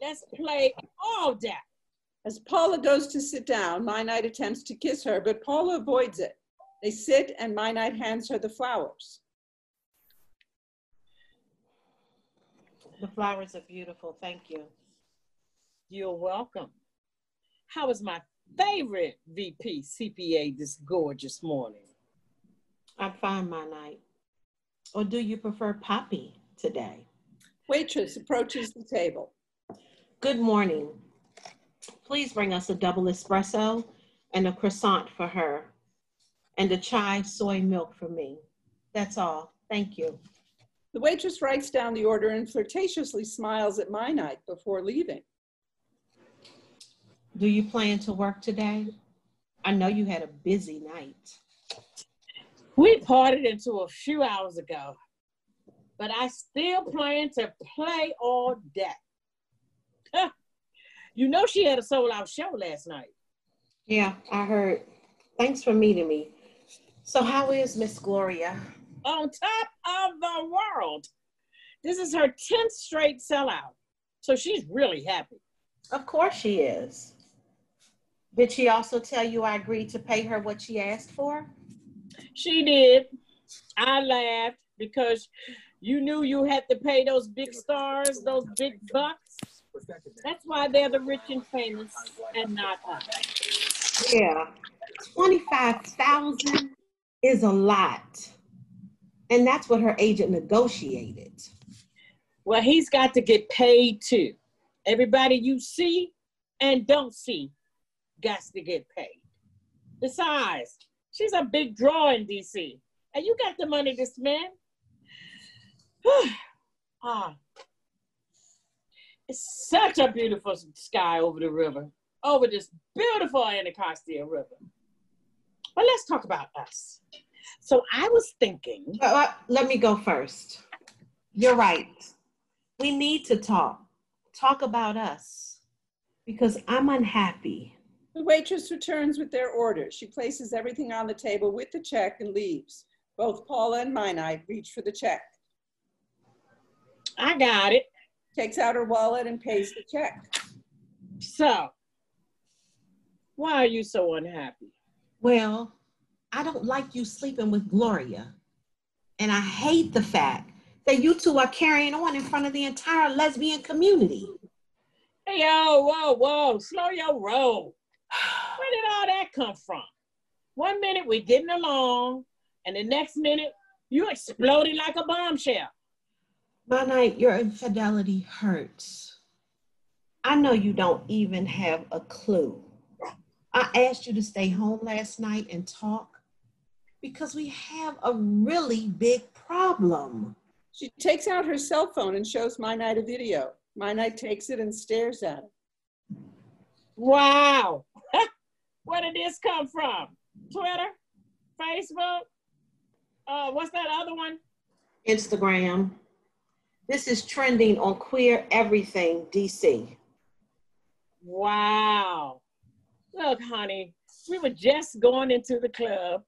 Let's play all that. As Paula goes to sit down, My Night attempts to kiss her, but Paula avoids it. They sit and My Night hands her the flowers. The flowers are beautiful, thank you. You're welcome. How is my favorite V P C P A this gorgeous morning? I'm fine, My Night. Or do you prefer Poppy today? Waitress approaches the table. Good morning. Please bring us a double espresso and a croissant for her and a chai soy milk for me. That's all. Thank you. The waitress writes down the order and flirtatiously smiles at My Night before leaving. Do you plan to work today? I know you had a busy night. We parted into a few hours ago, but I still plan to play all day. You know she had a sold-out show last night. Yeah, I heard. Thanks for meeting me. So how is Miss Gloria? On top of the world. This is her tenth straight sellout, so she's really happy. Of course she is. Did she also tell you I agreed to pay her what she asked for? She did. I laughed because you knew you had to pay those big stars, those big bucks. That's why they're the rich and famous and not us. Yeah. twenty-five thousand dollars is a lot. And that's what her agent negotiated. Well, he's got to get paid too. Everybody you see and don't see got to get paid. Besides, she's a big draw in D C and you got the money to spend. Ah, it's such a beautiful sky over the river, over this beautiful Anacostia River. But let's talk about us. So I was thinking. Uh, let me go first. You're right. We need to talk. Talk about us because I'm unhappy. The waitress returns with their order. She places everything on the table with the check and leaves. Both Paula and My Night reach for the check. I got it. Takes out her wallet and pays the check. So, why are you so unhappy? well, I don't like you sleeping with Gloria. And I hate the fact that you two are carrying on in front of the entire lesbian community. Hey, yo, whoa, whoa, slow your roll. Where did all that come from? One minute we're getting along, and the next minute you exploded like a bombshell. My night, your infidelity hurts. I know you don't even have a clue. I asked you to stay home last night and talk because we have a really big problem. She takes out her cell phone and shows My Night a video. My Night takes it and stares at it. Wow. Where did this come from? Twitter? Facebook? Uh, what's that other one? Instagram. This is trending on Queer Everything D C. Wow. Look, honey, we were just going into the club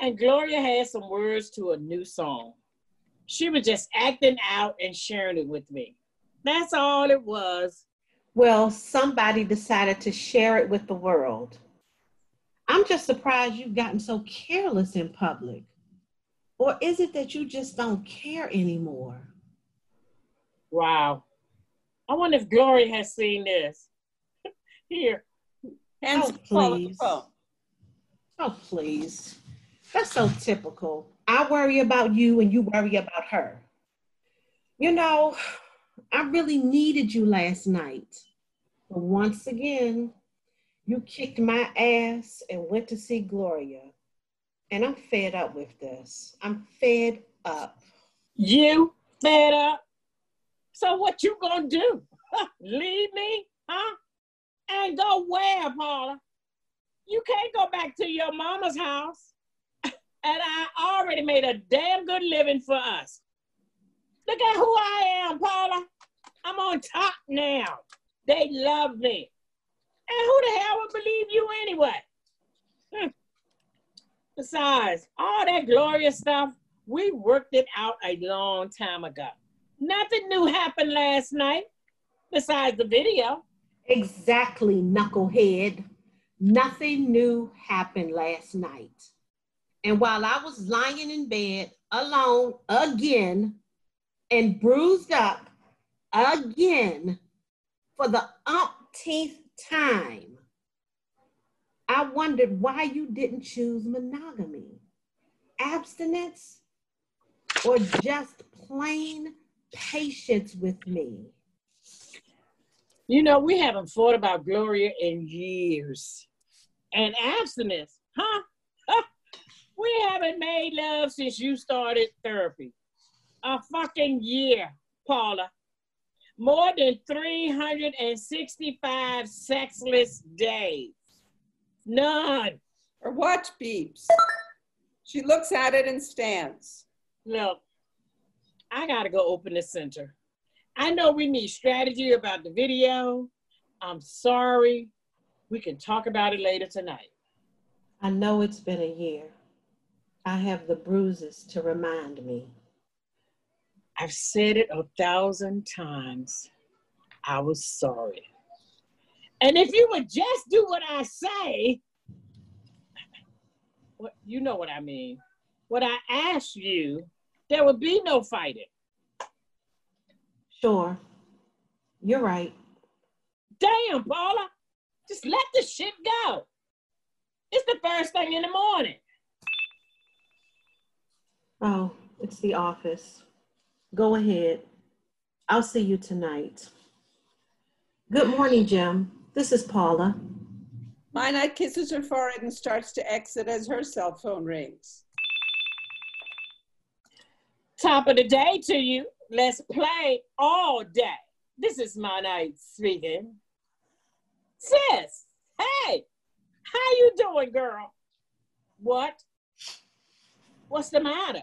and Gloria had some words to a new song. She was just acting out and sharing it with me. That's all it was. Well, somebody decided to share it with the world. I'm just surprised you've gotten so careless in public. Or is it that you just don't care anymore? Wow. I wonder if Gloria has seen this. Here. Hands oh, please. Oh. oh, please. That's so typical. I worry about you and you worry about her. You know, I really needed you last night. But once again, you kicked my ass and went to see Gloria. And I'm fed up with this. I'm fed up. You fed up? So what you gonna do? Leave me, huh? And go where, Paula? You can't go back to your mama's house. And I already made a damn good living for us. Look at who I am, Paula. I'm on top now. They love me. And who the hell would believe you anyway? Hmm. Besides, all that glorious stuff, we worked it out a long time ago. Nothing new happened last night, besides the video. Exactly, knucklehead. Nothing new happened last night. And while I was lying in bed, alone again, and bruised up again for the umpteenth time, I wondered why you didn't choose monogamy, abstinence, or just plain patience with me. You know, we haven't thought about Gloria in years. And abstinence, huh? We haven't made love since you started therapy. A fucking year, Paula. More than three hundred sixty-five sexless days. None. Her watch beeps. She looks at it and stands. Look, I gotta go open the center. I know we need strategy about the video. I'm sorry. We can talk about it later tonight. I know it's been a year. I have the bruises to remind me. I've said it a thousand times. I was sorry. And if you would just do what I say, what, you know what I mean. What I asked you, there would be no fighting. Sure, you're right. Damn, Paula, just let the shit go. It's the first thing in the morning. Oh, it's the office. Go ahead. I'll see you tonight. Good morning, Jim. This is Paula. My Night kisses her forehead and starts to exit as her cell phone rings. Top of the day to you. Let's play all day. This is My Night speaking. Sis, hey, how you doing, girl? What? What's the matter?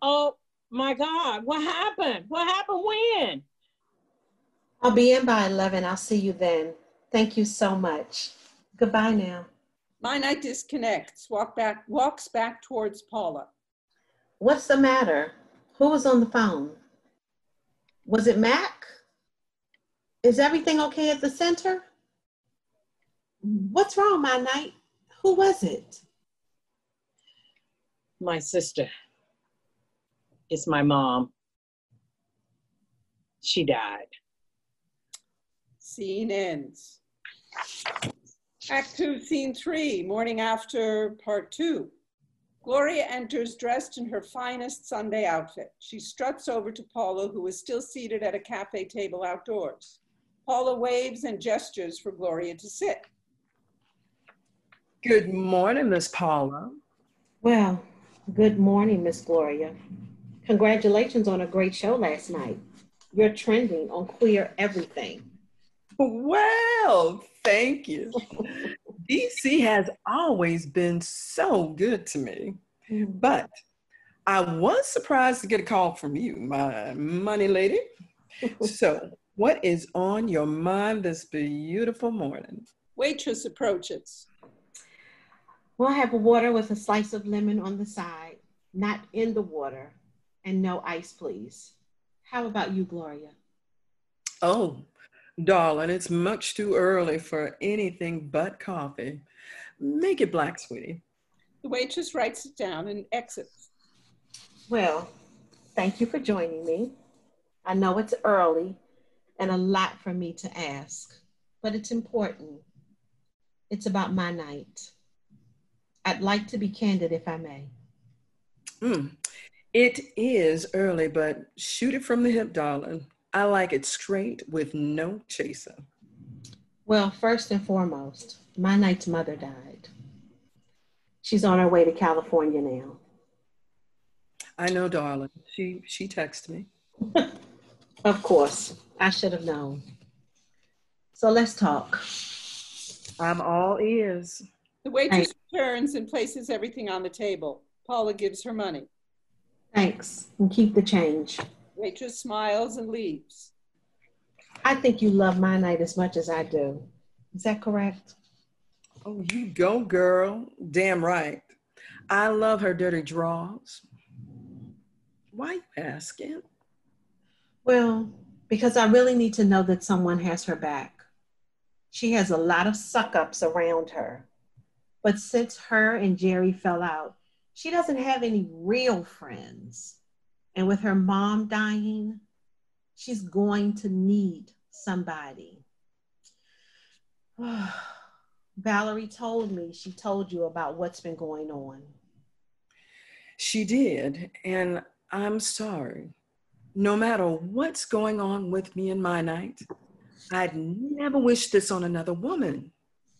Oh, my God, what happened? What happened when? I'll be in by eleven. I'll see you then. Thank you so much. Goodbye now. My Night disconnects, walk back, walks back towards Paula. What's the matter? Who was on the phone? Was it Mac? Is everything okay at the center? What's wrong, My Night? Who was it? My sister. It's my mom. She died. Scene ends. Act two, scene three, morning after, part two. Gloria enters dressed in her finest Sunday outfit. She struts over to Paula, who is still seated at a cafe table outdoors. Paula waves and gestures for Gloria to sit. Good morning, Miss Paula. Well, good morning, Miss Gloria. Congratulations on a great show last night. You're trending on Queer Everything. Well, thank you. D C has always been so good to me, but I was surprised to get a call from you, my money lady. So what is on your mind this beautiful morning? Waitress approaches. We'll have water with a slice of lemon on the side, not in the water, and no ice, please. How about you, Gloria? Oh, darling, it's much too early for anything but coffee. Make it black, sweetie. The waitress writes it down and exits. Well, thank you for joining me. I know it's early and a lot for me to ask, but it's important. It's about my night. I'd like to be candid if I may. Mm. It is early, but shoot it from the hip, darling. I like it straight with no chaser. Well, first and foremost, my night's mother died. She's on her way to California now. I know, darling. She she texted me. Of course. I should have known. So let's talk. I'm all ears. The waitress returns and places everything on the table. Paula gives her money. Thanks, and keep the change. Waitress smiles and leaves. I think you love my night as much as I do. Is that correct? Oh, you go, girl. Damn right. I love her dirty draws. Why you asking? Well, because I really need to know that someone has her back. She has a lot of suck-ups around her. But since her and Jerry fell out, she doesn't have any real friends. And with her mom dying, she's going to need somebody. Valerie told me she told you about what's been going on. She did, and I'm sorry. No matter what's going on with me in my night, I'd never wish this on another woman.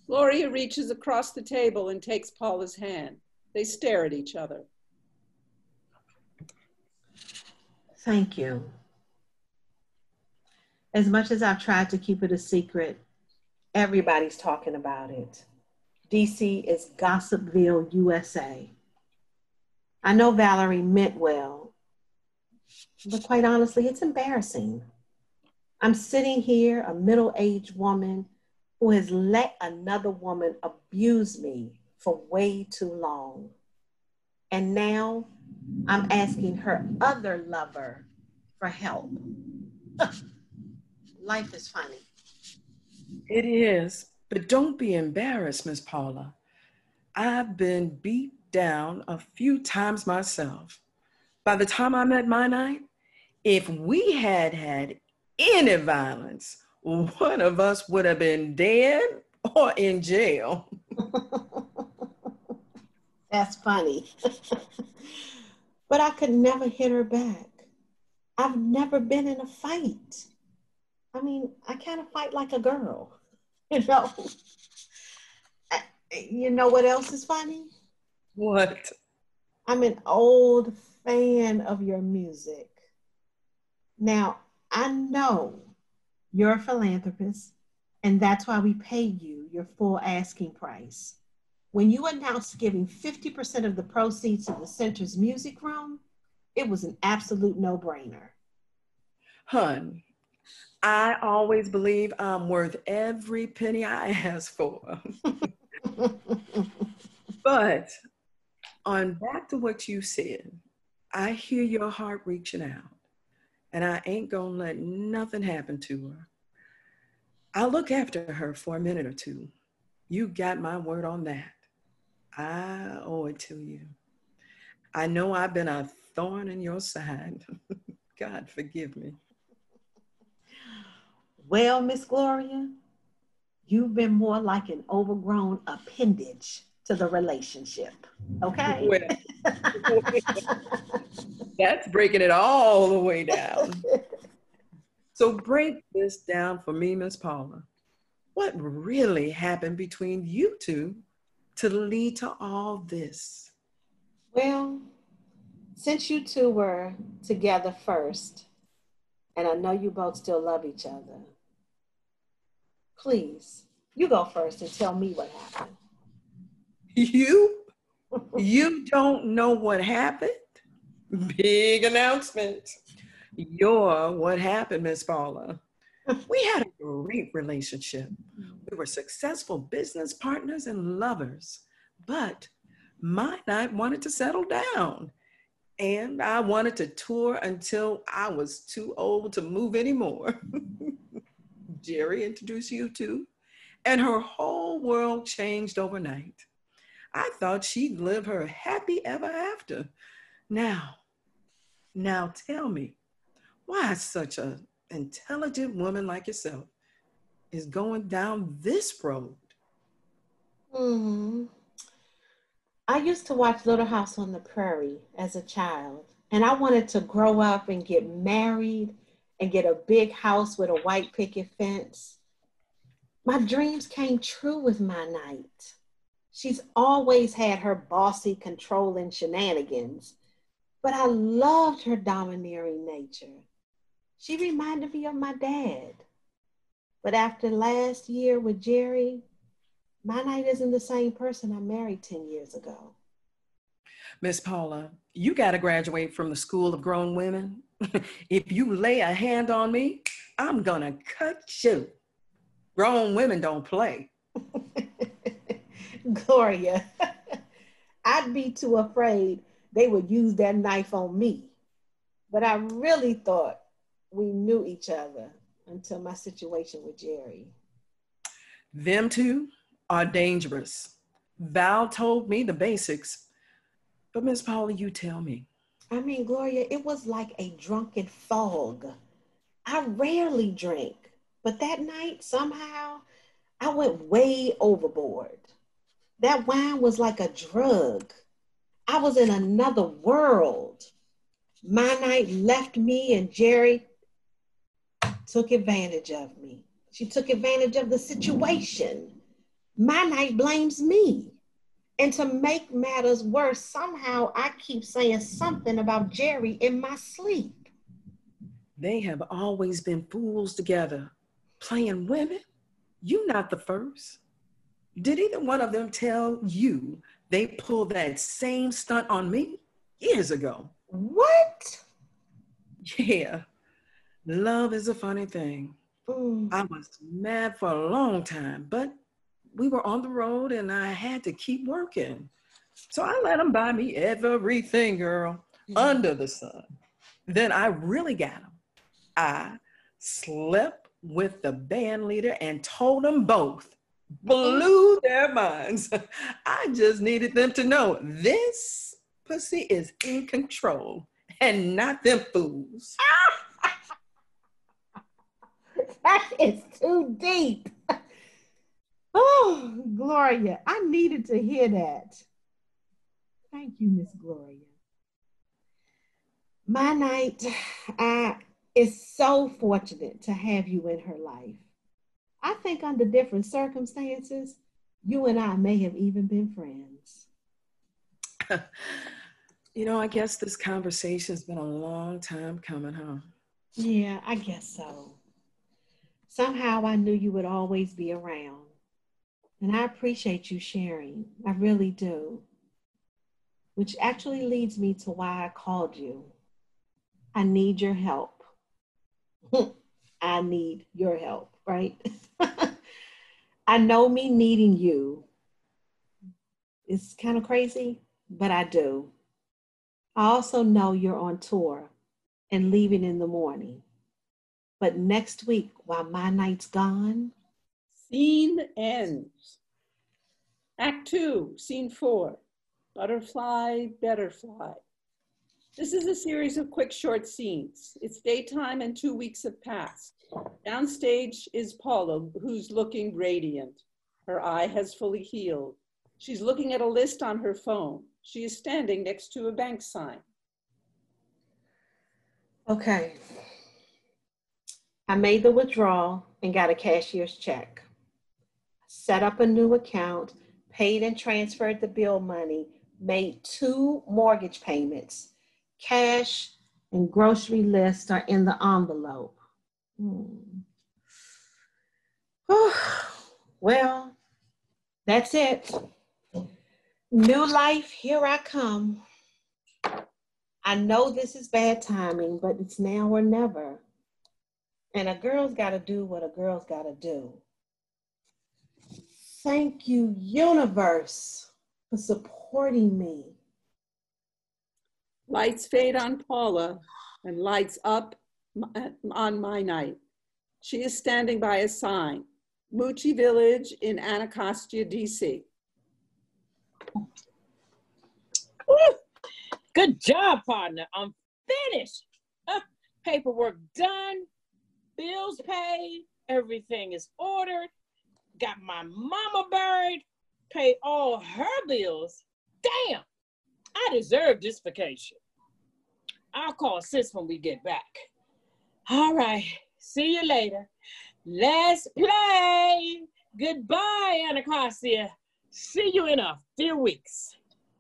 Gloria reaches across the table and takes Paula's hand. They stare at each other. Thank you. As much as I've tried to keep it a secret, everybody's talking about it. D C is Gossipville, U S A. I know Valerie meant well, but quite honestly, it's embarrassing. I'm sitting here, a middle-aged woman who has let another woman abuse me for way too long. And now I'm asking her other lover for help. Life is funny. It is, but don't be embarrassed, Miss Paula. I've been beat down a few times myself. By the time I met my night, if we had had any violence, one of us would have been dead or in jail. That's funny. But I could never hit her back. I've never been in a fight. I mean, I kind of fight like a girl, you know? I, you know what else is funny? What? I'm an old fan of your music. Now, I know you're a philanthropist, and that's why we pay you your full asking price. When you announced giving fifty percent of the proceeds to the center's music room, it was an absolute no-brainer. Hun, I always believe I'm worth every penny I ask for. But on back to what you said, I hear your heart reaching out, and I ain't gonna let nothing happen to her. I'll look after her for a minute or two. You got my word on that. I owe it to you. I know I've been a thorn in your side. God, forgive me. Well, Miss Gloria, you've been more like an overgrown appendage to the relationship, okay? Well, that's breaking it all the way down. So break this down for me, Miss Paula. What really happened between you two to lead to all this? Well, since you two were together first, and I know you both still love each other, please, you go first and tell me what happened. You? You don't know what happened? Big announcement. You're what happened, Miss Paula. We had a great relationship. We were successful business partners and lovers, but my night wanted to settle down, and I wanted to tour until I was too old to move anymore. Jerry introduced you to, and her whole world changed overnight. I thought she'd live her happy ever after. Now, now tell me, why such an intelligent woman like yourself is going down this road? Mm-hmm. I used to watch Little House on the Prairie as a child, and I wanted to grow up and get married and get a big house with a white picket fence. My dreams came true with my knight. She's always had her bossy, controlling shenanigans, but I loved her domineering nature. She reminded me of my dad. But after last year with Jerry, my knight isn't the same person I married ten years ago. Miss Paula, you gotta graduate from the school of grown women. If you lay a hand on me, I'm gonna cut you. Grown women don't play. Gloria, I'd be too afraid they would use that knife on me. But I really thought we knew each other until my situation with Jerry. Them two are dangerous. Val told me the basics. But Miss Paula, you tell me. I mean, Gloria, it was like a drunken fog. I rarely drink, but that night, somehow, I went way overboard. That wine was like a drug. I was in another world. My night left me, and Jerry took advantage of me. She took advantage of the situation. My night blames me. And to make matters worse, somehow I keep saying something about Jerry in my sleep. They have always been fools together, playing women. You're not the first. Did either one of them tell you they pulled that same stunt on me years ago? What? Yeah. Love is a funny thing. Ooh. I was mad for a long time, but we were on the road and I had to keep working. So I let them buy me everything, girl, mm-hmm. under the sun. Then I really got them. I slept with the band leader and told them both. Blew their minds. I just needed them to know this pussy is in control and not them fools. That is too deep. Oh, Gloria, I needed to hear that. Thank you, Miss Gloria. My night uh, is so fortunate to have you in her life. I think under different circumstances, you and I may have even been friends. You know, I guess this conversation's been a long time coming, huh? Yeah, I guess so. Somehow I knew you would always be around. And I appreciate you sharing. I really do. Which actually leads me to why I called you. I need your help. I need your help, right? I know me needing you is kind of crazy, but I do. I also know you're on tour and leaving in the morning. But next week, while my night's gone, scene ends. Act two, scene four, Butterfly, Betterfly. This is a series of quick short scenes. It's daytime and two weeks have passed. Downstage is Paula, who's looking radiant. Her eye has fully healed. She's looking at a list on her phone. She is standing next to a bank sign. Okay. I made the withdrawal and got a cashier's check. Set up a new account, paid and transferred the bill money, made two mortgage payments. Cash and grocery list are in the envelope. Hmm. Well, that's it. New life, here I come. I know this is bad timing, but it's now or never. And a girl's got to do what a girl's got to do. Thank you, universe, for supporting me. Lights fade on Paula and lights up on my night. She is standing by a sign, Moochie Village in Anacostia, D C. Woo! Good job, partner. I'm finished. Uh, paperwork done. Bills paid, everything is ordered, got my mama buried, paid all her bills. Damn, I deserve this vacation. I'll call sis when we get back. All right, see you later. Let's play. Goodbye, Anacostia. See you in a few weeks.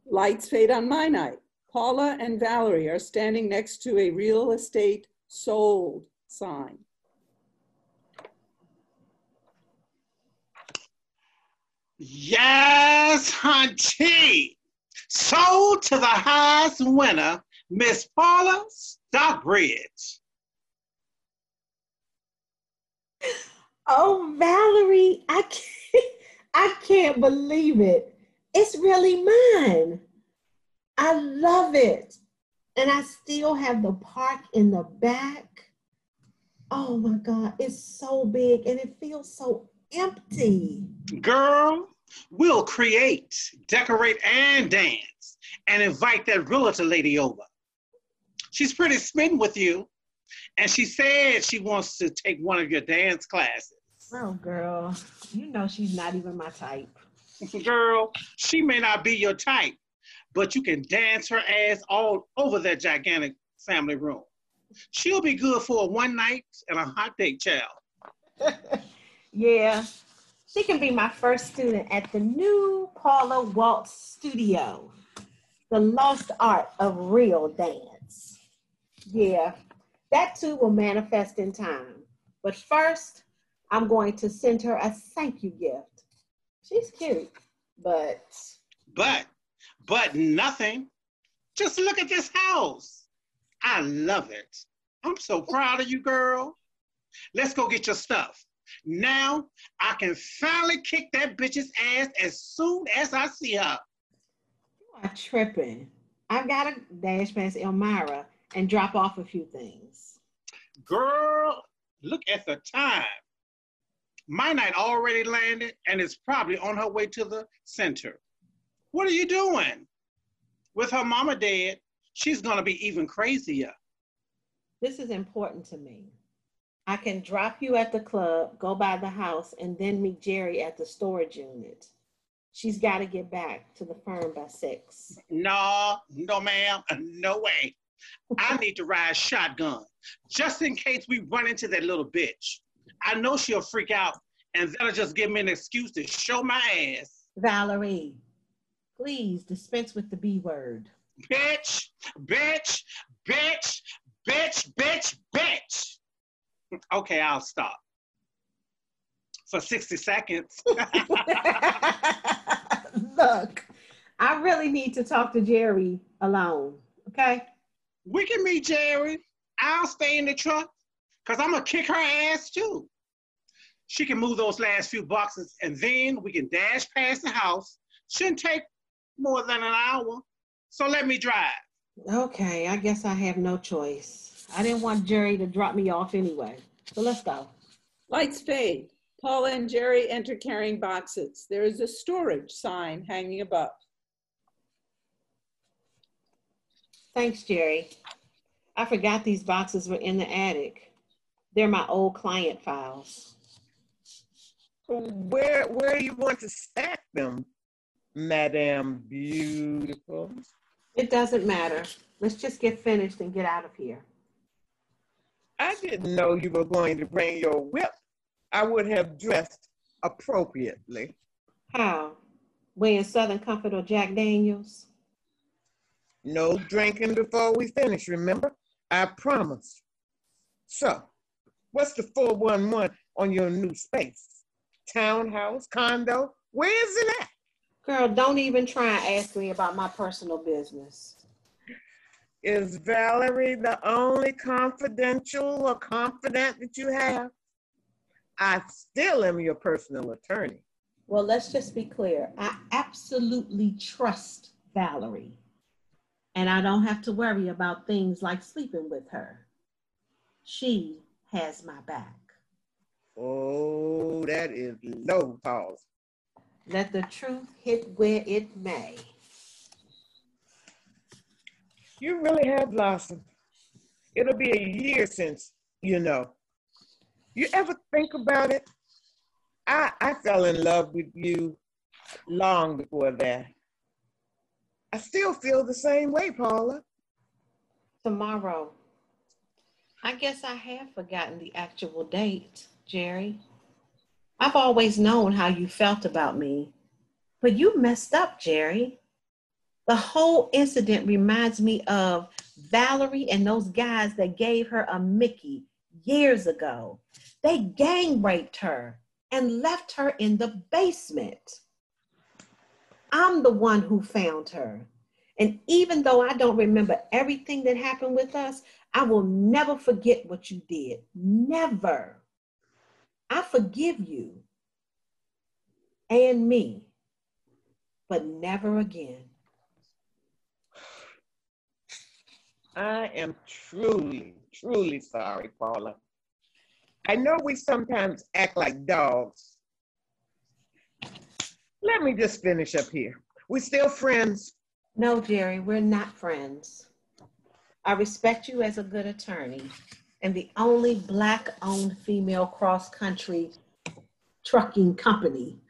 Lights fade on my night. Paula and Valerie are standing next to a real estate sold sign. Yes, hunty. Sold to the highest winner, Miss Paula Stockbridge. Oh, Valerie, I can't, I can't believe it. It's really mine. I love it. And I still have the park in the back. Oh my God, it's so big and it feels so empty. Girl, we'll create, decorate, and dance, and invite that realtor lady over. She's pretty smitten with you, and she said she wants to take one of your dance classes. Oh, girl, you know she's not even my type. Girl, she may not be your type, but you can dance her ass all over that gigantic family room. She'll be good for a one night and a hot date, child. Yeah, she can be my first student at the new Paula Waltz studio, the lost art of real dance. Yeah, that too will manifest in time. But first, I'm going to send her a thank you gift. She's cute, but... But, but nothing. Just look at this house. I love it. I'm so proud of you, girl. Let's go get your stuff. Now, I can finally kick that bitch's ass as soon as I see her. You are tripping. I've got to dash past Elmira and drop off a few things. Girl, look at the time. My night already landed and is probably on her way to the center. What are you doing? With her mama dead, she's going to be even crazier. This is important to me. I can drop you at the club, go by the house, and then meet Jerry at the storage unit. She's got to get back to the firm by six. No, no, ma'am. No way. I need to ride shotgun, just in case we run into that little bitch. I know she'll freak out, and that'll just give me an excuse to show my ass. Valerie, please dispense with the B word. Bitch, bitch, bitch, bitch, bitch, bitch. Okay, I'll stop for sixty seconds. Look, I really need to talk to Jerry alone, okay? We can meet Jerry. I'll stay in the truck because I'm going to kick her ass too. She can move those last few boxes and then we can dash past the house. Shouldn't take more than an hour, so let me drive. Okay, I guess I have no choice. I didn't want Jerry to drop me off anyway, so let's go. Lights fade. Paul and Jerry enter carrying boxes. There is a storage sign hanging above. Thanks, Jerry. I forgot these boxes were in the attic. They're my old client files. Where, where do you want to stack them, Madame Beautiful? It doesn't matter. Let's just get finished and get out of here. I didn't know you were going to bring your whip. I would have dressed appropriately. How? Wearing Southern Comfort or Jack Daniels? No drinking before we finish, remember? I promise. So, what's the four one one on your new space? Townhouse, condo? Where is it at? Girl, don't even try and ask me about my personal business. Is Valerie the only confidential or confidant that you have? I still am your personal attorney. Well, let's just be clear. I absolutely trust Valerie. And I don't have to worry about things like sleeping with her. She has my back. Oh, that is low pause. Let the truth hit where it may. You really have blossomed. It'll be a year since, you know. You ever think about it? I, I fell in love with you long before that. I still feel the same way, Paula. Tomorrow. I guess I have forgotten the actual date, Jerry. I've always known how you felt about me, but you messed up, Jerry. The whole incident reminds me of Valerie and those guys that gave her a Mickey years ago. They gang raped her and left her in the basement. I'm the one who found her. And even though I don't remember everything that happened with us, I will never forget what you did. Never. I forgive you and me, but never again. I am truly Truly sorry, Paula. I know we sometimes act like dogs. Let me just finish up here. We still friends? No, Jerry, we're not friends. I respect you as a good attorney and the only Black-owned female cross-country trucking company.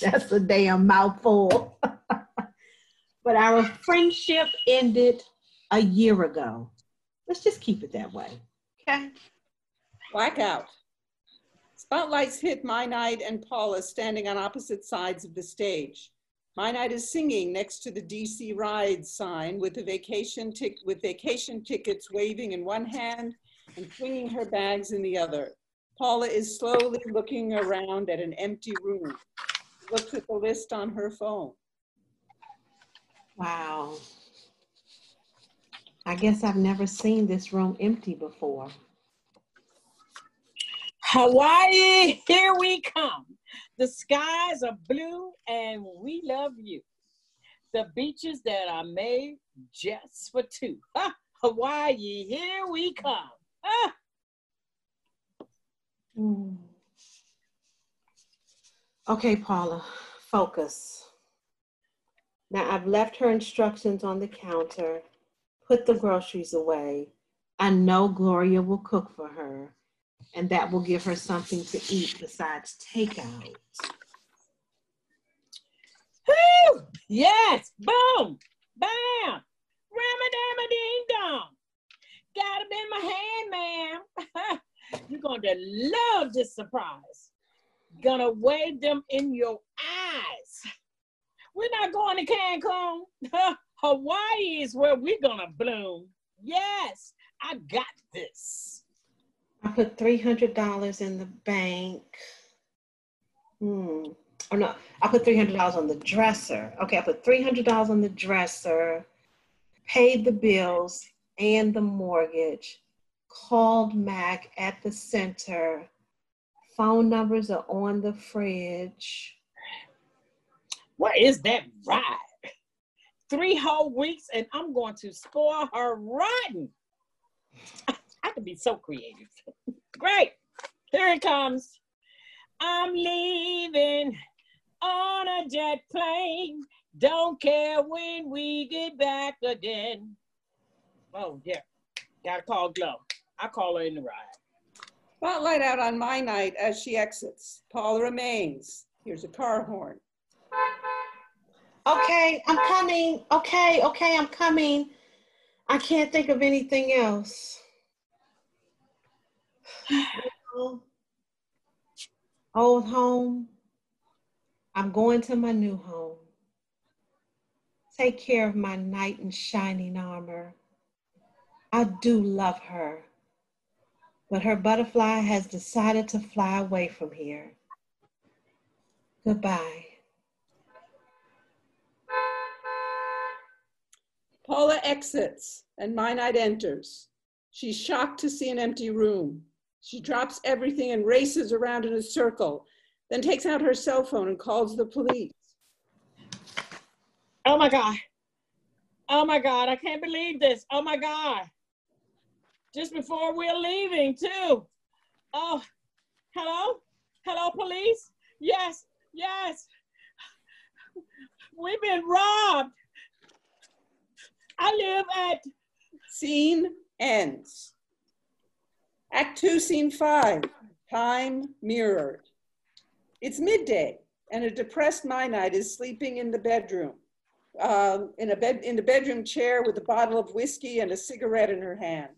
That's a damn mouthful. But our friendship ended a year ago. Let's just keep it that way, okay? Blackout. Spotlights hit My Knight and Paula standing on opposite sides of the stage. My Knight is singing next to the D C Ride sign with a vacation tic with vacation tickets waving in one hand and swinging her bags in the other. Paula is slowly looking around at an empty room. She looks at the list on her phone. Wow. I guess I've never seen this room empty before. Hawaii, here we come. The skies are blue and we love you. The beaches that are made just for two. Ah, Hawaii, here we come. Ah. Mm. Okay, Paula, focus. Now I've left her instructions on the counter. Put the groceries away. I know Gloria will cook for her, and that will give her something to eat besides takeout. Woo! Yes! Boom! Bam! Ram-a-dam-a-ding-dong! Got him in my hand, ma'am. You're going to love this surprise. Gonna wave them in your eyes. We're not going to Cancun. Hawaii is where we're gonna bloom. Yes, I got this. I put three hundred dollars in the bank. Hmm. Oh no, I put three hundred dollars on the dresser. Okay, I put three hundred dollars on the dresser, paid the bills and the mortgage, called Mac at the center. Phone numbers are on the fridge. What is that ride? Three whole weeks and I'm going to spoil her rotten. I could be so creative. Great, here it comes. I'm leaving on a jet plane. Don't care when we get back again. Oh, yeah. Gotta call Glow. I call her in the ride. Spotlight out on my night as she exits. Paula remains. Here's a car horn. Okay, I'm coming. Okay, okay, I'm coming. I can't think of anything else. Old home. I'm going to my new home. Take care of my knight in shining armor. I do love her, but her butterfly has decided to fly away from here. Goodbye. Paula exits and my knight enters. She's shocked to see an empty room. She drops everything and races around in a circle, then takes out her cell phone and calls the police. Oh my God. Oh my God, I can't believe this. Oh my God. Just before we're leaving too. Oh, hello? Hello, police? Yes, yes. We've been robbed. I live at... Scene ends. Act two, scene five, time mirrored. It's midday and a depressed Minite is sleeping in the bedroom. Um, in, a bed, in the bedroom chair with a bottle of whiskey and a cigarette in her hand.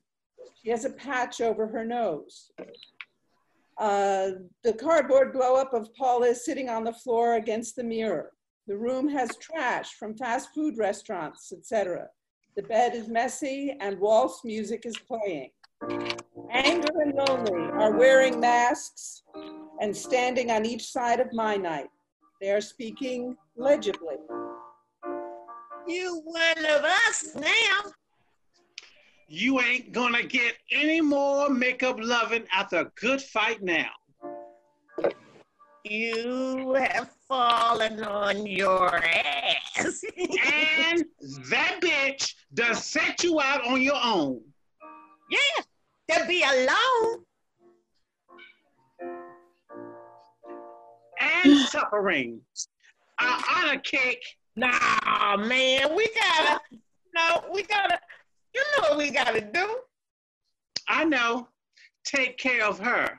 She has a patch over her nose. Uh, the cardboard blow-up of Paula is sitting on the floor against the mirror. The room has trash from fast food restaurants, et cetera. The bed is messy and waltz music is playing. Anger and Lonely are wearing masks and standing on each side of my night. They are speaking legibly. You one of us now. You ain't gonna get any more makeup loving after a good fight now. You have fallen on your ass. And that bitch done set you out on your own. Yeah, to be alone. And suffering. I honor cake. Nah, man, we gotta, no, we gotta, you know what we gotta do. I know, take care of her.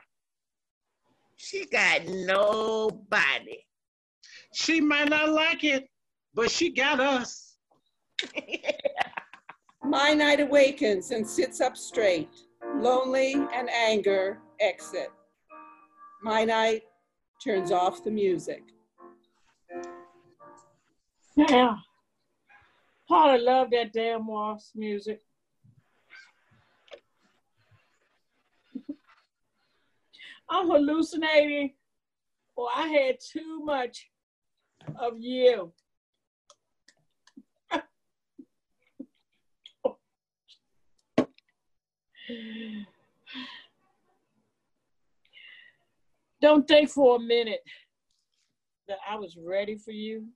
She got nobody. She might not like it, but she got us. Yeah. My night awakens and sits up straight. Lonely and anger exit. My night turns off the music. Damn, Paula loved that damn waltz music. I'm hallucinating, or oh, I had too much of you. Don't think for a minute that I was ready for you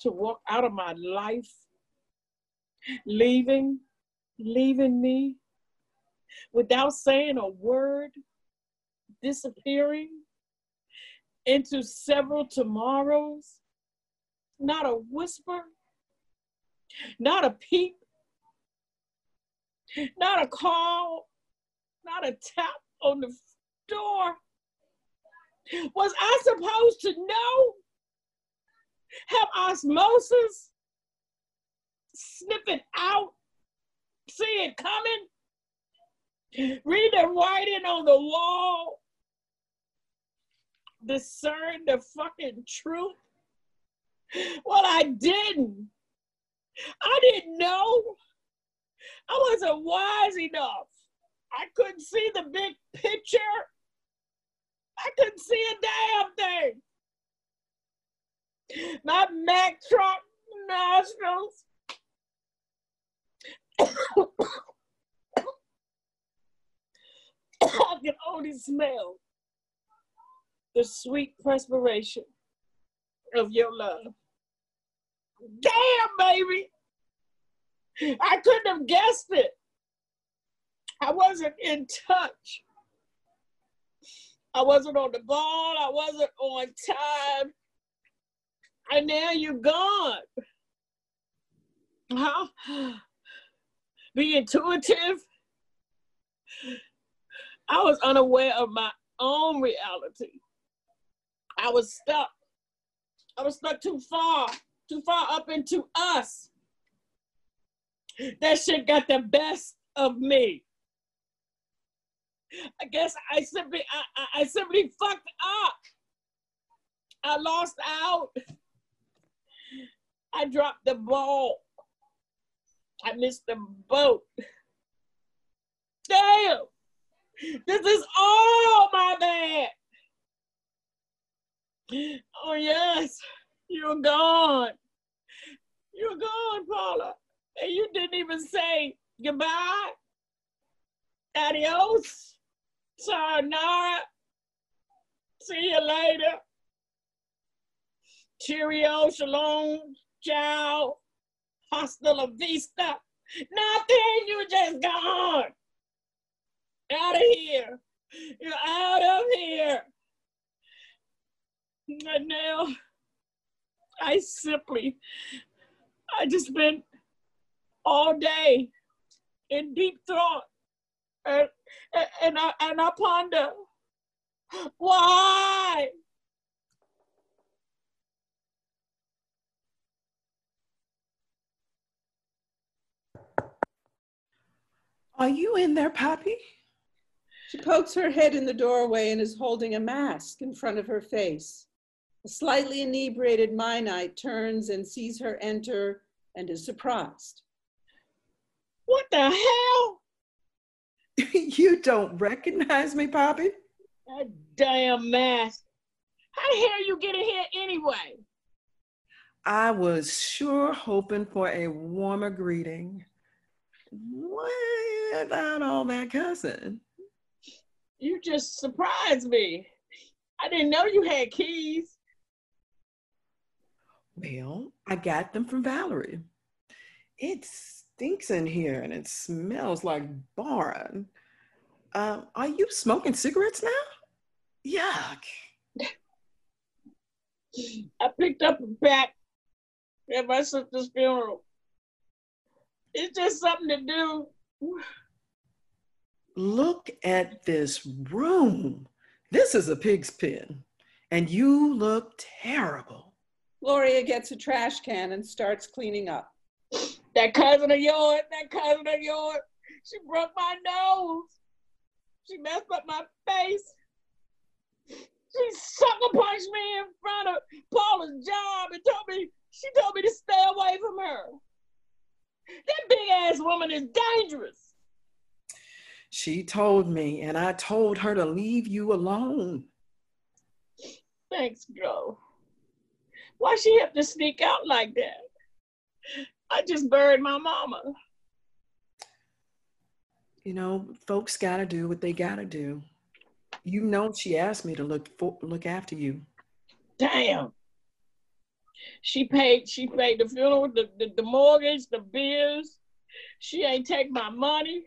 to walk out of my life, leaving, leaving me without saying a word, disappearing into several tomorrows, not a whisper, not a peep, not a call, not a tap on the door. Was I supposed to know? Have osmosis, sniff it out, see it coming, read the writing on the wall, discern the fucking truth? Well, I didn't. I didn't know. I wasn't wise enough. I couldn't see the big picture. I couldn't see a damn thing. My Mack truck nostrils I can only smell the sweet perspiration of your love. Damn, baby! I couldn't have guessed it. I wasn't in touch. I wasn't on the ball. I wasn't on time. And now you're gone. Huh? Be intuitive. I was unaware of my own reality. I was stuck. I was stuck too far, too far up into us. That shit got the best of me. I guess I simply, I, I simply fucked up. I lost out. I dropped the ball. I missed the boat. Damn, this is all my bad. Oh yes, you're gone. You're gone, Paula. And you didn't even say goodbye, adios, sayonara, see you later, cheerio, shalom, ciao, hasta la vista. Nothing, you just gone. Out of here. You're out of here. And now, I simply, I just spent all day in deep thought, and, and, and, I, and I ponder, why? Are you in there, Poppy? She pokes her head in the doorway and is holding a mask in front of her face. A slightly inebriated Minite turns and sees her enter and is surprised. What the hell? You don't recognize me, Poppy? That damn mask. How the hell you get in here anyway? I was sure hoping for a warmer greeting. What about all that cussing? You just surprised me. I didn't know you had keys. Well, I got them from Valerie. It stinks in here and it smells like barn. Uh, are you smoking cigarettes now? Yuck. I picked up a pack at my sister's funeral. It's just something to do. Look at this room. This is a pig's pen, and you look terrible. Gloria gets a trash can and starts cleaning up. That cousin of yours, that cousin of yours, she broke my nose. She messed up my face. She sucker punched me in front of Paula's job and told me, she told me to stay away from her. That big ass woman is dangerous. She told me, and I told her to leave you alone. Thanks, girl. Why she have to sneak out like that? I just buried my mama. You know, folks gotta do what they gotta do. You know, she asked me to look for, look after you. Damn. She paid, she paid the funeral, the, the, the mortgage, the bills. She ain't take my money.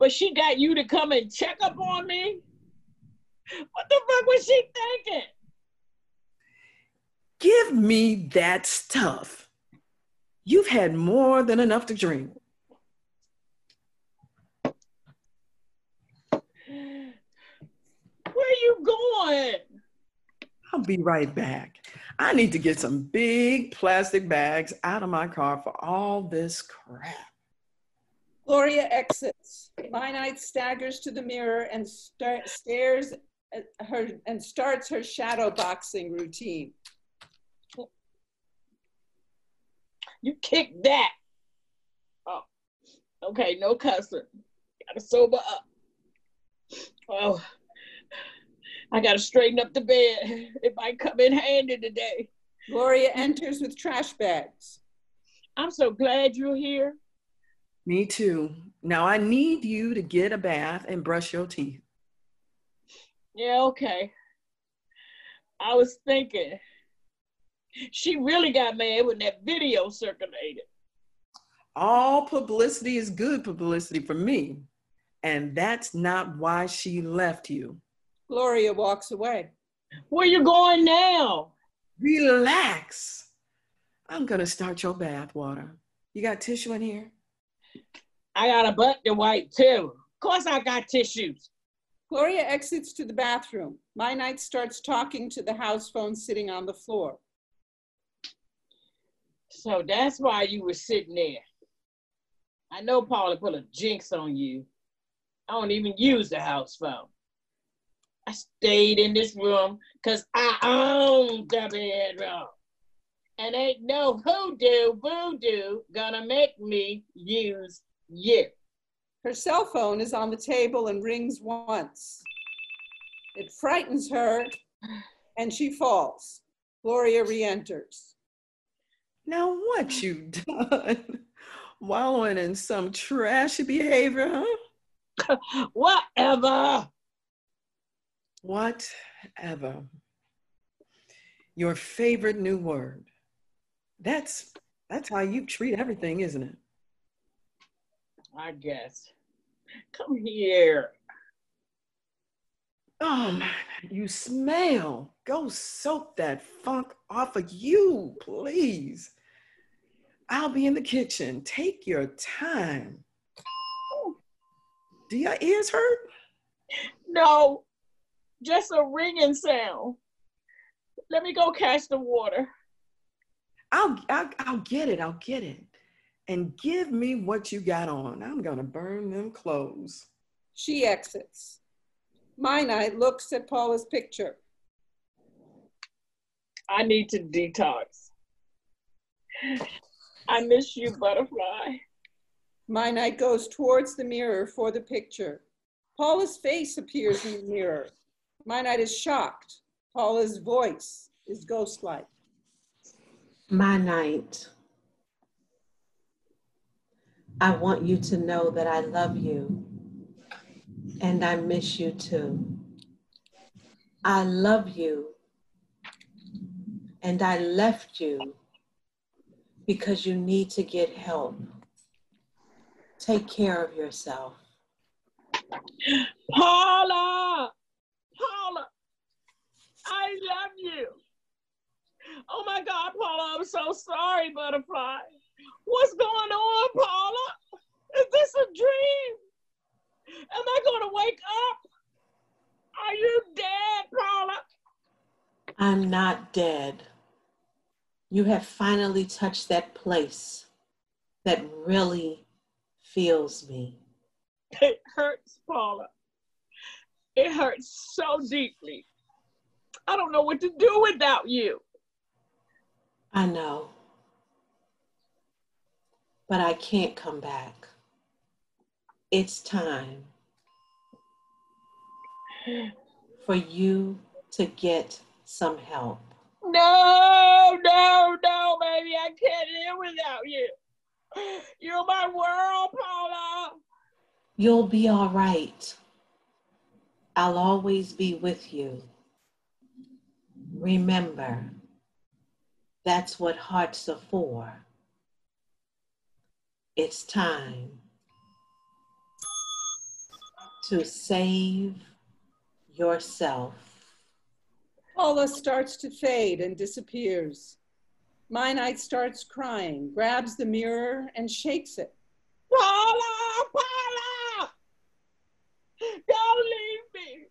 But she got you to come and check up on me? What the fuck was she thinking? Give me that stuff. You've had more than enough to drink. Where are you going? I'll be right back. I need to get some big plastic bags out of my car for all this crap. Gloria exits. Minite staggers to the mirror and st stares at her and starts her shadow boxing routine. You kick that. Oh, okay, no cussing. Gotta sober up. Oh. I gotta straighten up the bed. It might come in handy today. Gloria enters with trash bags. I'm so glad you're here. Me too. Now I need you to get a bath and brush your teeth. Yeah, okay. I was thinking, she really got mad when that video circulated. All publicity is good publicity for me. And that's not why she left you. Gloria walks away. Where you going now? Relax. I'm gonna start your bath water. You got tissue in here? I got a butt to wipe too. Of course I got tissues. Gloria exits to the bathroom. My Knight starts talking to the house phone sitting on the floor. So that's why you were sitting there. I know Paula put a jinx on you. I don't even use the house phone. I stayed in this room because I own the bedroom. And ain't no hoodoo voodoo gonna make me use you. Her cell phone is on the table and rings once. It frightens her and she falls. Gloria re-enters. Now what you done? Wallowing in some trashy behavior, huh? Whatever. Whatever. Your favorite new word. That's, that's how you treat everything, isn't it? I guess. Come here. Oh, my, you smell. Go soak that funk off of you, please. I'll be in the kitchen. Take your time. Oh. Do your ears hurt? No, just a ringing sound. Let me go catch the water. I'll, I'll, I'll get it. I'll get it. And give me what you got on. I'm gonna burn them clothes. She exits. My Knight looks at Paula's picture. I need to detox. I miss you, Butterfly. My Knight goes towards the mirror for the picture. Paula's face appears in the mirror. My Knight is shocked. Paula's voice is ghost-like. My Knight. I want you to know that I love you and I miss you too. I love you and I left you because you need to get help. Take care of yourself. Paula! Paula! I love you. Oh my God, Paula, I'm so sorry, Butterfly. What's going on, Paula? Is this a dream? Am I going to wake up? Are you dead, Paula? I'm not dead. You have finally touched that place that really feels me. It hurts, Paula. It hurts so deeply. I don't know what to do without you. I know. But I can't come back. It's time for you to get some help. No, no, no, baby, I can't live without you. You're my world, Paula. You'll be all right. I'll always be with you. Remember, that's what hearts are for. It's time to save yourself. Paula starts to fade and disappears. My Knight starts crying, grabs the mirror and shakes it. Paula, Paula! Don't leave me.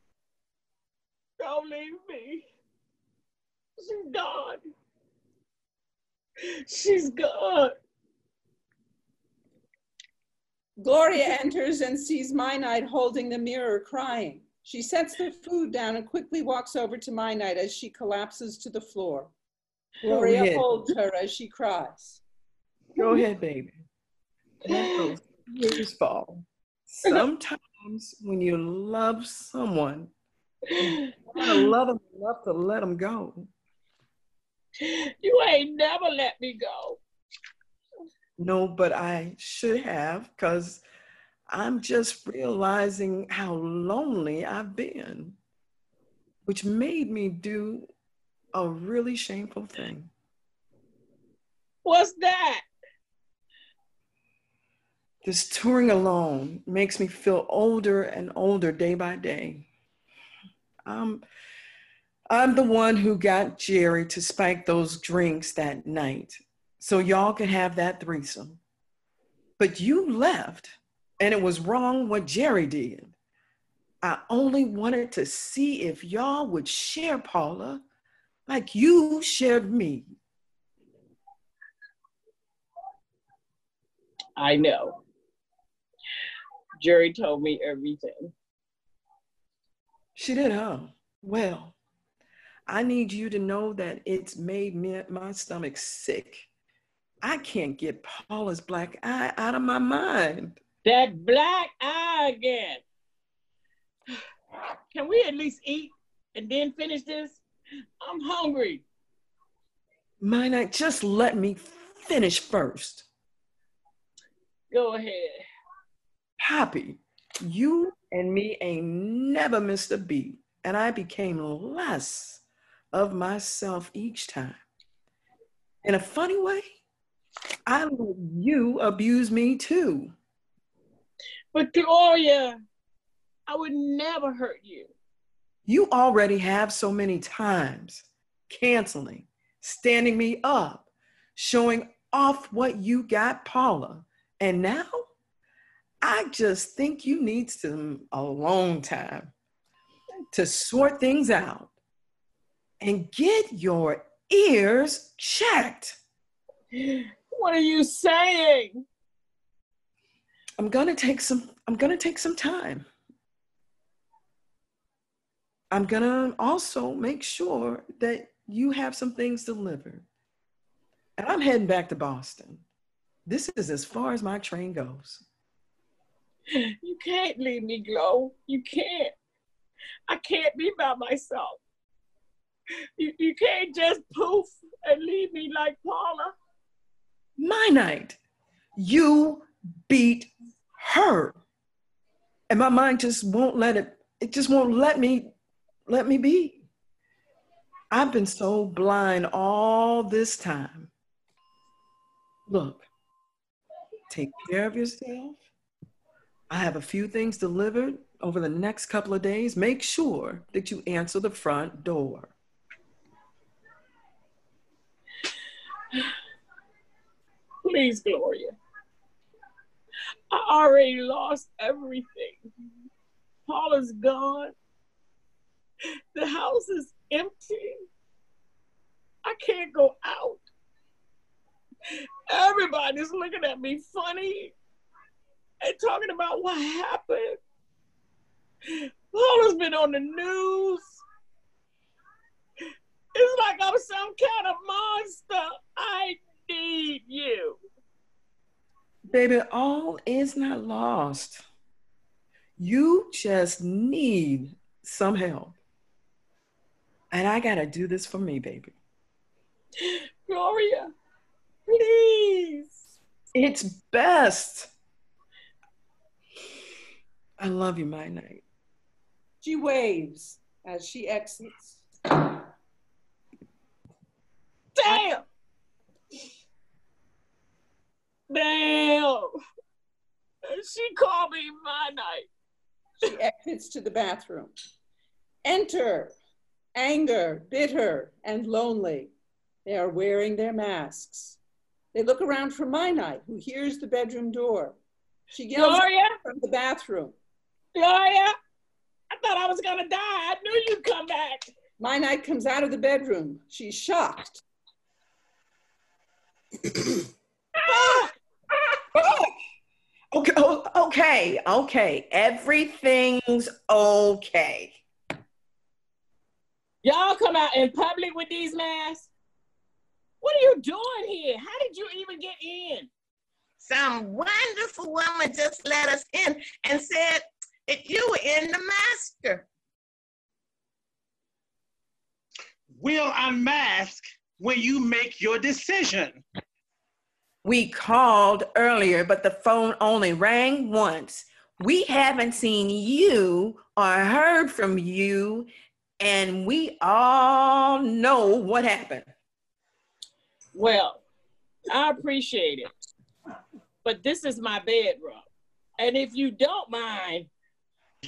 Don't leave me. She's gone. She's gone. Gloria enters and sees My Knight holding the mirror crying. She sets the food down and quickly walks over to My Knight as she collapses to the floor. Gloria oh, yeah. holds her as she cries. Go ahead, baby. Let those tears fall. Sometimes when you love someone, you want to love them enough to let them go. You ain't never let me go. No, but I should have, because I'm just realizing how lonely I've been, which made me do a really shameful thing. What's that? This touring alone makes me feel older and older day by day. Um, I'm the one who got Jerry to spike those drinks that night so y'all could have that threesome. But you left, and it was wrong what Jerry did. I only wanted to see if y'all would share Paula like you shared me. I know. Jerry told me everything. She did, huh? Well, I need you to know that it's made me, my stomach sick. I can't get Paula's black eye out of my mind. That black eye again. Can we at least eat and then finish this? I'm hungry. Might not just let me finish first. Go ahead. Poppy, you and me ain't never missed a beat, and I became less of myself each time. In a funny way, I let you abuse me too. But Gloria, I would never hurt you. You already have so many times, canceling, standing me up, showing off what you got, Paula. And now, I just think you need some a long time to sort things out and get your ears checked. What are you saying? I'm gonna take some, I'm gonna take some time. I'm gonna also make sure that you have some things delivered. And I'm heading back to Boston. This is as far as my train goes. You can't leave me, Glow. You can't. I can't be by myself. You, you can't just poof and leave me like Paula. My night, you beat her. And my mind just won't let it, it just won't let me, let me be. I've been so blind all this time. Look, take care of yourself. I have a few things delivered over the next couple of days. Make sure that you answer the front door. Please, Gloria. I already lost everything. Paula's gone. The house is empty. I can't go out. Everybody's looking at me funny and talking about what happened. Paula's been on the news. It's like I'm some kind of monster. I need you. Baby, all is not lost. You just need some help. And I gotta do this for me, baby. Gloria. Please. It's best. I love you, my night. She waves as she exits. Damn! Damn! She called me my night. She exits to the bathroom. Enter. Anger, bitter, and lonely. They are wearing their masks. They look around for My Night, who hears the bedroom door. She yells Gloria? From the bathroom. Gloria, I thought I was gonna die. I knew you'd come back. My Night comes out of the bedroom. She's shocked. ah! Ah! Okay, okay, okay. Everything's okay. Y'all come out in public with these masks? What are you doing here? How did you even get in? Some wonderful woman just let us in and said that you were in the master. We'll unmask when you make your decision. We called earlier, but the phone only rang once. We haven't seen you or heard from you, and we all know what happened. Well, I appreciate it, but this is my bedroom. And if you don't mind,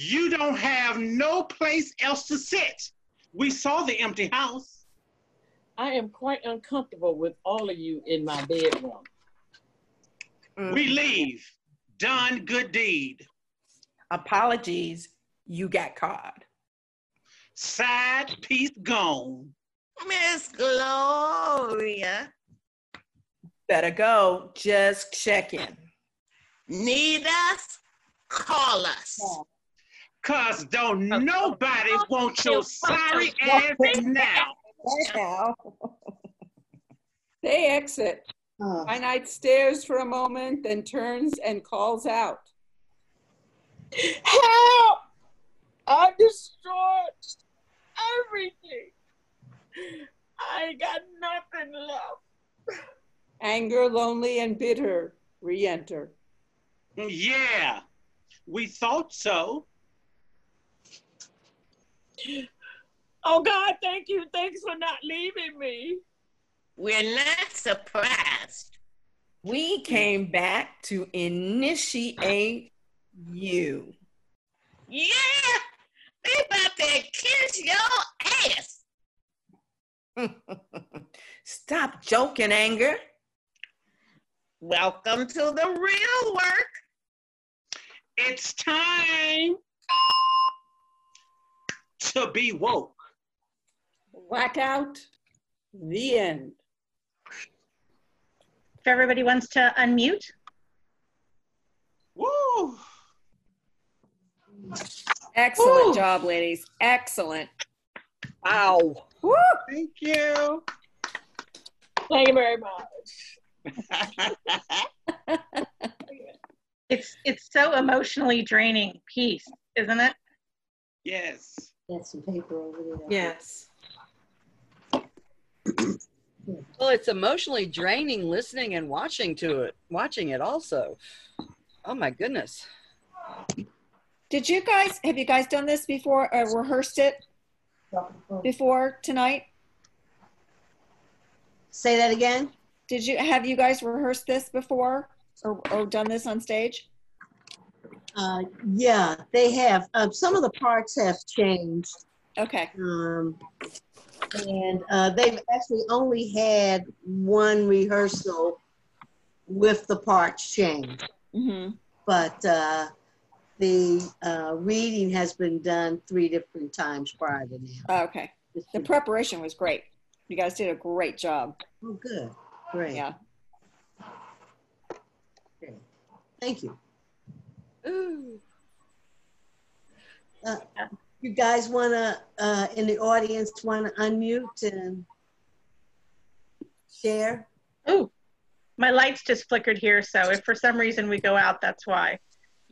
You don't have no place else to sit. We saw the empty house. I am quite uncomfortable with all of you in my bedroom. Mm. We leave. Done good deed. Apologies, you got caught. Side piece gone. Miss Gloria. Better go, just checking. Need us? Call us. Cause don't nobody want your sorry ass now. now. They exit. Uh. My knight stares for a moment, then turns and calls out. Help! I destroyed everything. I got nothing left. Anger, lonely, and bitter re-enter. Yeah, we thought so. Oh God, thank you. Thanks for not leaving me. We're not surprised. We came back to initiate you. Yeah, they about to kiss your ass. Stop joking, Anger. Welcome to the real work. It's time to be woke. Whack out. The end. If everybody wants to unmute. Woo! Excellent Woo. Job, ladies. Excellent. Wow. Woo. Thank you. Thank you very much. it's it's so emotionally draining piece, isn't it? Yes. That's some paper over there. Yes. Well, it's emotionally draining listening and watching to it, watching it also. Oh my goodness. Did you guys, have you guys done this before or rehearsed it? Before tonight? Say that again? Did you, have you guys rehearsed this before or, or done this on stage? Uh, yeah, they have. Uh, some of the parts have changed. Okay. Um, and uh, they've actually only had one rehearsal with the parts changed. Mm-hmm. But uh, the uh, reading has been done three different times prior to now. Okay. The preparation was great. You guys did a great job. Oh, good. Great. Yeah. Okay. Thank you. Ooh. Uh, you guys want to, uh, in the audience, want to unmute and share? Ooh, my lights just flickered here, so if for some reason we go out, that's why.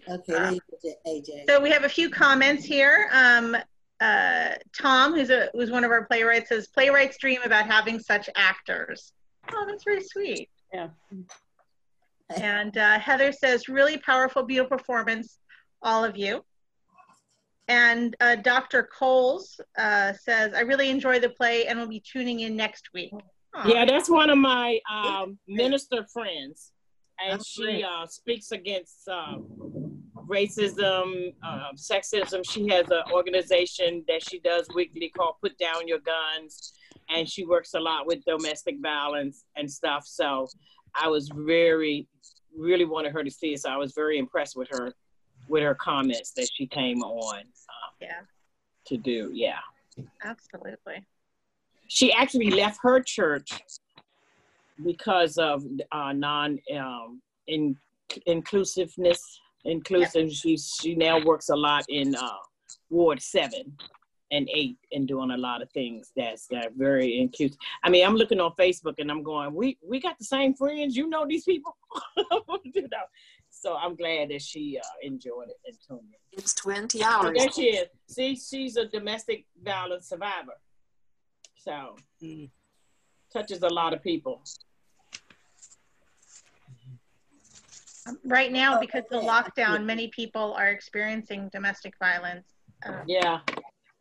Okay, um, A J. So we have a few comments here. Um, uh, Tom, who's, a, who's one of our playwrights, says, playwrights dream about having such actors. Oh, that's very sweet. Yeah. And uh, Heather says, really powerful, beautiful performance, all of you. And uh, Doctor Coles uh, says, I really enjoy the play and will be tuning in next week. Aww. Yeah, that's one of my um, minister friends. And she uh, speaks against uh, racism, uh, sexism. She has an organization that she does weekly called Put Down Your Guns. And she works a lot with domestic violence and stuff. So I was very, really wanted her to see it. So I was very impressed with her, with her comments that she came on. Um, yeah. To do, yeah. Absolutely. She actually left her church because of uh, non um, in, inclusiveness, inclusive. Yep. She she now works a lot in uh, Ward seven and eight and doing a lot of things that's that very inclusive. I mean, I'm looking on Facebook and I'm going, we we got the same friends. You know these people. You know? So I'm glad that she uh, enjoyed it and tuned in. It's twenty hours. There she is. See, she's a domestic violence survivor. So mm, touches a lot of people. Right now, because of the lockdown, many people are experiencing domestic violence. Um, yeah.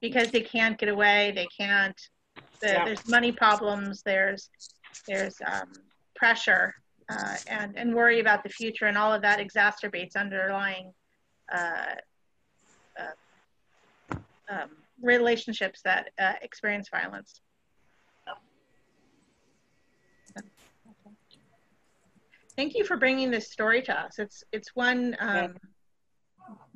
Because they can't get away, they can't. The, yeah. There's money problems. There's there's um, pressure uh, and and worry about the future, and all of that exacerbates underlying uh, uh, um, relationships that uh, experience violence. So. Thank you for bringing this story to us. It's, it's one um,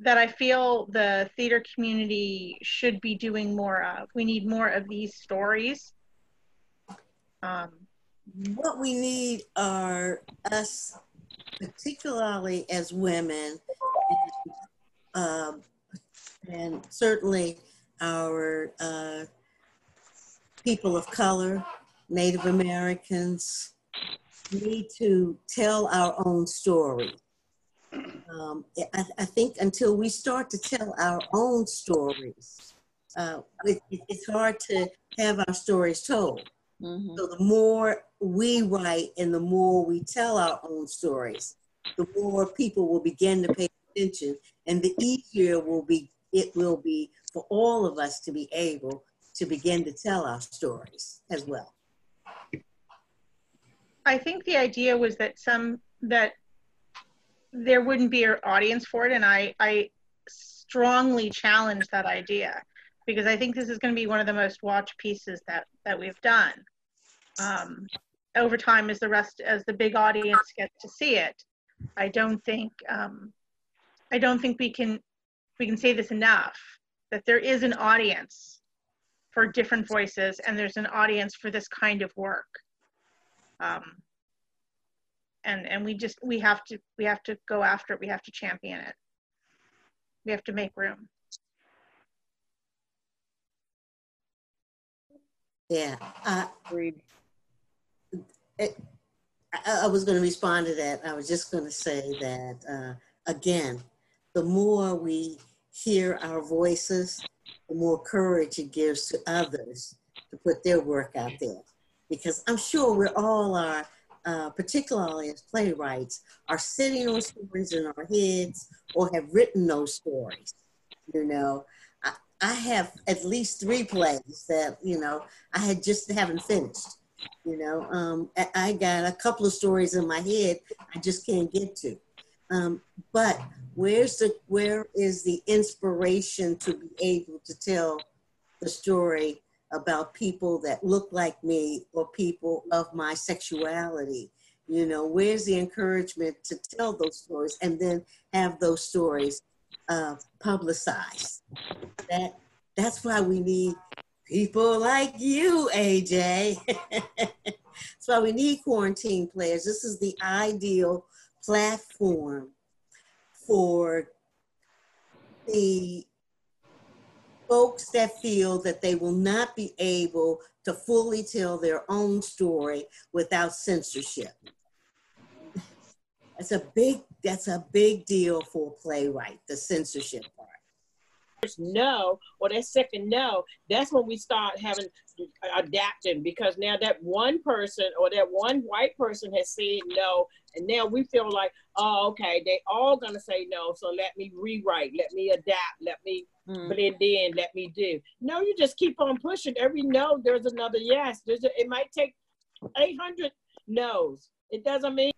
that I feel the theater community should be doing more of. We need more of these stories. Um, what we need are us, particularly as women, um, and certainly our uh, people of color, Native Americans, need to tell our own story. Um, I, I think until we start to tell our own stories, uh, it, it's hard to have our stories told. Mm-hmm. So the more we write and the more we tell our own stories, the more people will begin to pay attention, and the easier will be it will be for all of us to be able to begin to tell our stories as well. I think the idea was that some that there wouldn't be an audience for it, and I, I strongly challenge that idea, because I think this is going to be one of the most watched pieces that that we've done. Um, over time, as the rest, as the big audience gets to see it, I don't think um, I don't think we can we can say this enough, that there is an audience for different voices, and there's an audience for this kind of work. Um, and and we just we have to we have to go after it. We have to champion it. We have to make room. Yeah, I, it, I, I was going to respond to that. I was just going to say that, uh, again, the more we hear our voices, the more courage it gives to others to put their work out there. Because I'm sure we all are, uh, particularly as playwrights, are sitting on stories in our heads or have written those stories, you know. I have at least three plays that, you know, I had just haven't finished, you know. Um, I got a couple of stories in my head I just can't get to. Um, but where's the, where is the inspiration to be able to tell the story about people that look like me or people of my sexuality? You know, where's the encouragement to tell those stories and then have those stories Uh, publicized? That that's why we need people like you, A J. That's why we need Quarantine Players. This is the ideal platform for the folks that feel that they will not be able to fully tell their own story without censorship. That's a big That's a big deal for a playwright, the censorship part. First no, or that second no, that's when we start having adapting, because now that one person or that one white person has said no, and now we feel like, oh, okay, they all gonna say no, so let me rewrite, let me adapt, let me mm. blend in, let me do. No, you just keep on pushing. Every no, there's another yes. There's a, it might take eight hundred no's. It doesn't mean.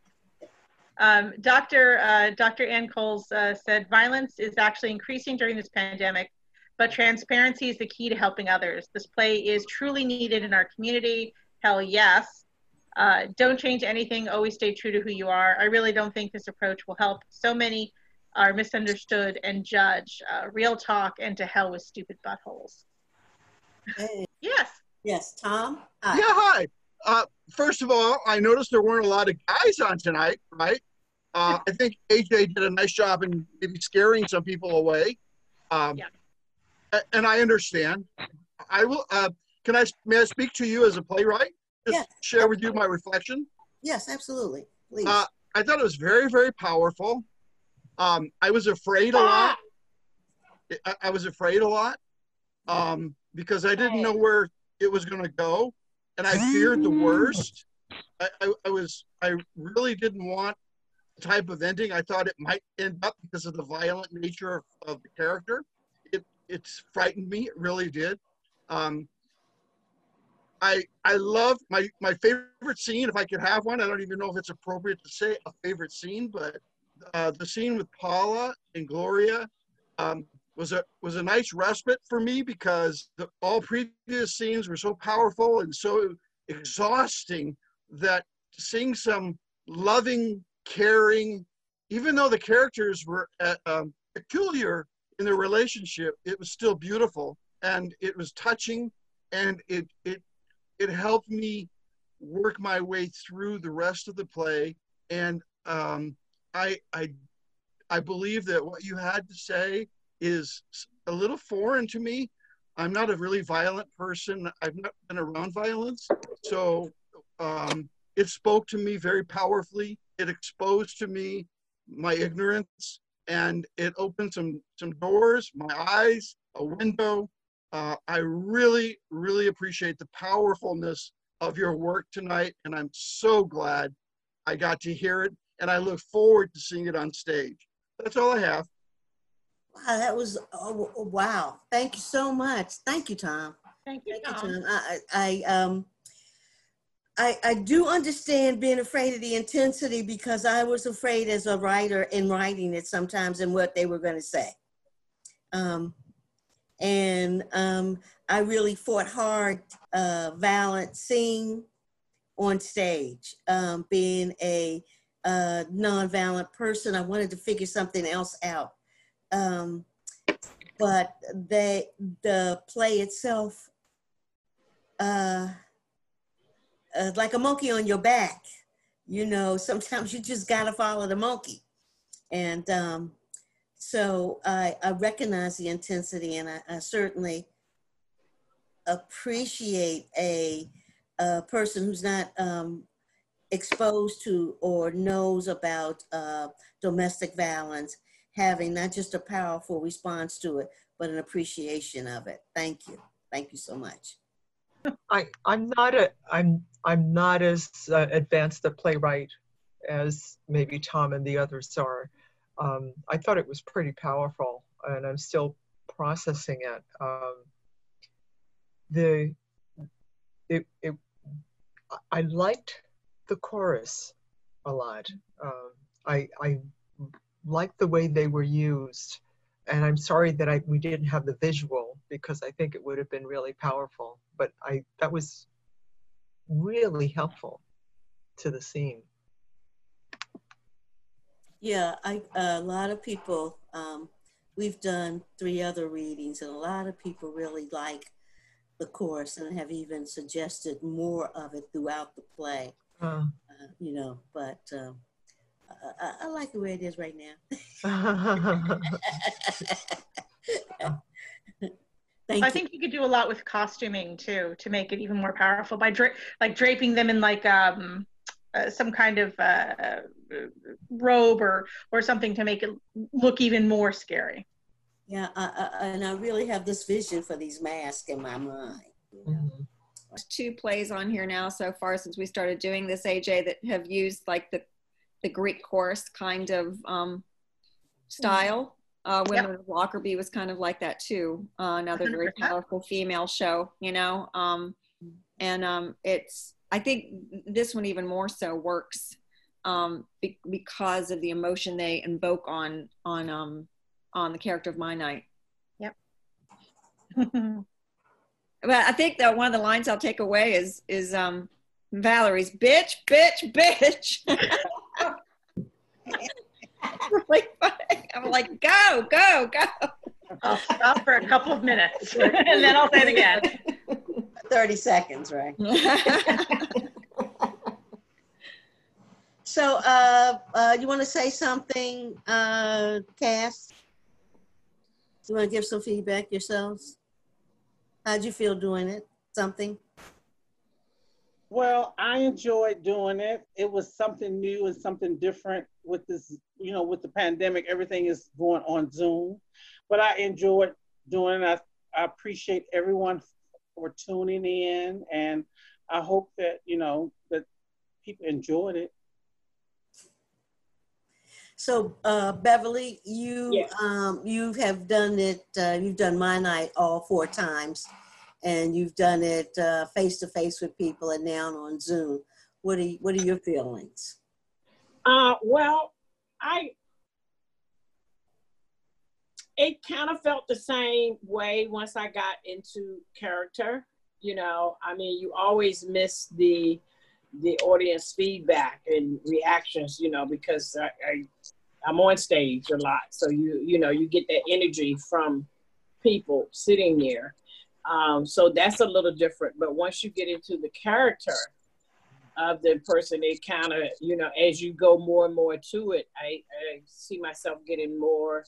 Um, Doctor Uh, Doctor Ann Coles uh, said, violence is actually increasing during this pandemic, but transparency is the key to helping others. This play is truly needed in our community. Hell yes. Uh, don't change anything. Always stay true to who you are. I really don't think this approach will help. So many are misunderstood and judged. Uh, real talk, and to hell with stupid buttholes. Hey. Yes. Yes, Tom. Hi. Yeah, hi. Uh, first of all, I noticed there weren't a lot of guys on tonight, right? Uh, I think A J did a nice job in maybe scaring some people away. Um, yeah. And I understand. I will. Uh, can I, may I speak to you as a playwright? Just yes, share absolutely. With you my reflection? Yes, absolutely. Please. Uh, I thought it was very, very powerful. Um, I was afraid a lot. I, I was afraid a lot um, because I didn't know where it was going to go. And I feared the worst. I, I, I was, I really didn't want the type of ending I thought it might end up, because of the violent nature of, of the character. It, it's frightened me, it really did. Um, I, I love my, my favorite scene, if I could have one. I don't even know if it's appropriate to say a favorite scene, but uh, the scene with Paula and Gloria, um, was a was a nice respite for me, because the, all previous scenes were so powerful and so exhausting that seeing some loving, caring, even though the characters were at, um, peculiar in their relationship, it was still beautiful and it was touching, and it it it helped me work my way through the rest of the play. And um, I I I believe that what you had to say is a little foreign to me. I'm not a really violent person. I've not been around violence. So um, it spoke to me very powerfully. It exposed to me my ignorance, and it opened some, some doors, my eyes, a window. Uh, I really, really appreciate the powerfulness of your work tonight, and I'm so glad I got to hear it, and I look forward to seeing it on stage. That's all I have. Wow, that was, oh, wow. Thank you so much. Thank you, Tom. Thank you, Thank Tom. You, Tom. I, I, um, I, I do understand being afraid of the intensity, because I was afraid as a writer in writing it sometimes and what they were going to say. Um, and um, I really fought hard, uh, balancing on stage, um, being a uh, nonviolent person. I wanted to figure something else out. Um, but they, the play itself, uh, uh, like a monkey on your back, you know, sometimes you just gotta follow the monkey. And um, so I, I recognize the intensity, and I, I certainly appreciate a, a person who's not um, exposed to or knows about uh, domestic violence having not just a powerful response to it, but an appreciation of it. Thank you. Thank you so much. I, I'm not a, I'm, I'm not as uh, advanced a playwright as maybe Tom and the others are. Um, I thought it was pretty powerful, and I'm still processing it. Um, the, it, it, I liked the chorus a lot. Um, I, I, like the way they were used, and I'm sorry that I we didn't have the visual, because I think it would have been really powerful, but I that was really helpful to the scene. Yeah, I a lot of people, um, we've done three other readings, and a lot of people really like the chorus and have even suggested more of it throughout the play. Uh, uh, you know, but um, I, I like the way it is right now. Thank I you. think you could do a lot with costuming too, to make it even more powerful by dra like draping them in like um, uh, some kind of uh, robe or, or something to make it look even more scary. Yeah, I, I, and I really have this vision for these masks in my mind. You know? Mm-hmm. Two plays on here now so far since we started doing this, A J, that have used like the the Greek chorus kind of um, style. Uh, Women yep. of Lockerbie was kind of like that too. Uh, another very powerful female show, you know? Um, and um, it's, I think this one even more so works um, be because of the emotion they invoke on, on, um, on the character of My Knight. Yep. But I think that one of the lines I'll take away is, is um, Valerie's, bitch, bitch, bitch. Really funny. I'm like, go, go, go. I'll stop for a couple of minutes and then I'll say it again. thirty seconds, right? So, uh, uh, you want to say something, uh, Cass? You want to give some feedback yourselves? How'd you feel doing it? Something? Well, I enjoyed doing it. It was something new and something different with this, you know, with the pandemic, everything is going on Zoom. But I enjoyed doing it. I, I appreciate everyone for tuning in. And I hope that, you know, that people enjoyed it. So, uh, Beverly, you, yes. um, you have done it, uh, you've done My Night all four times. And you've done it uh, face to face with people, and now on Zoom. What are you, what are your feelings? Uh, well, I it kind of felt the same way once I got into character. You know, I mean, you always miss the the audience feedback and reactions, you know, because I, I, I'm on stage a lot. So, you you know, you get that energy from people sitting there. Um, so that's a little different. But once you get into the character of the person, it kind of, you know, as you go more and more to it, I, I see myself getting more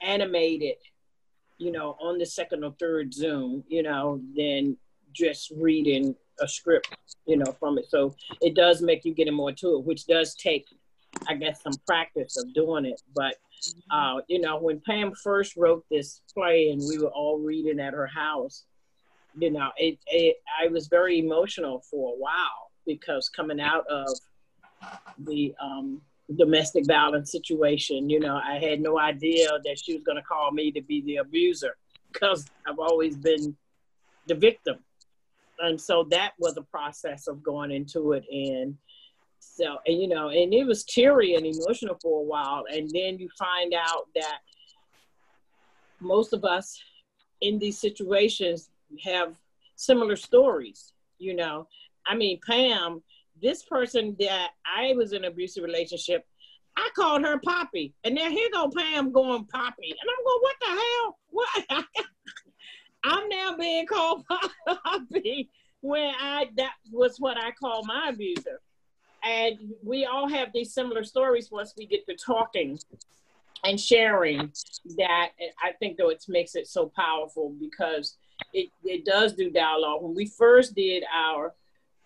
animated, you know, on the second or third Zoom, you know, than just reading a script, you know, from it. So it does make you get more to it, which does take, I guess, some practice of doing it. But, uh, you know, when Pam first wrote this play and we were all reading at her house, you know, it, it I was very emotional for a while, because coming out of the um, domestic violence situation, you know, I had no idea that she was going to call me to be the abuser, because I've always been the victim. And so that was a process of going into it. And so, and, you know, and it was teary and emotional for a while. And then you find out that most of us in these situations have similar stories, you know. I mean, Pam, this person that I was in an abusive relationship, I called her Poppy. And then here go Pam going Poppy. And I'm going, what the hell? What? I'm now being called Poppy when I, that was what I call my abuser. And we all have these similar stories once we get to talking and sharing that. I think, though, it makes it so powerful, because it, it does do dialogue. When we first did our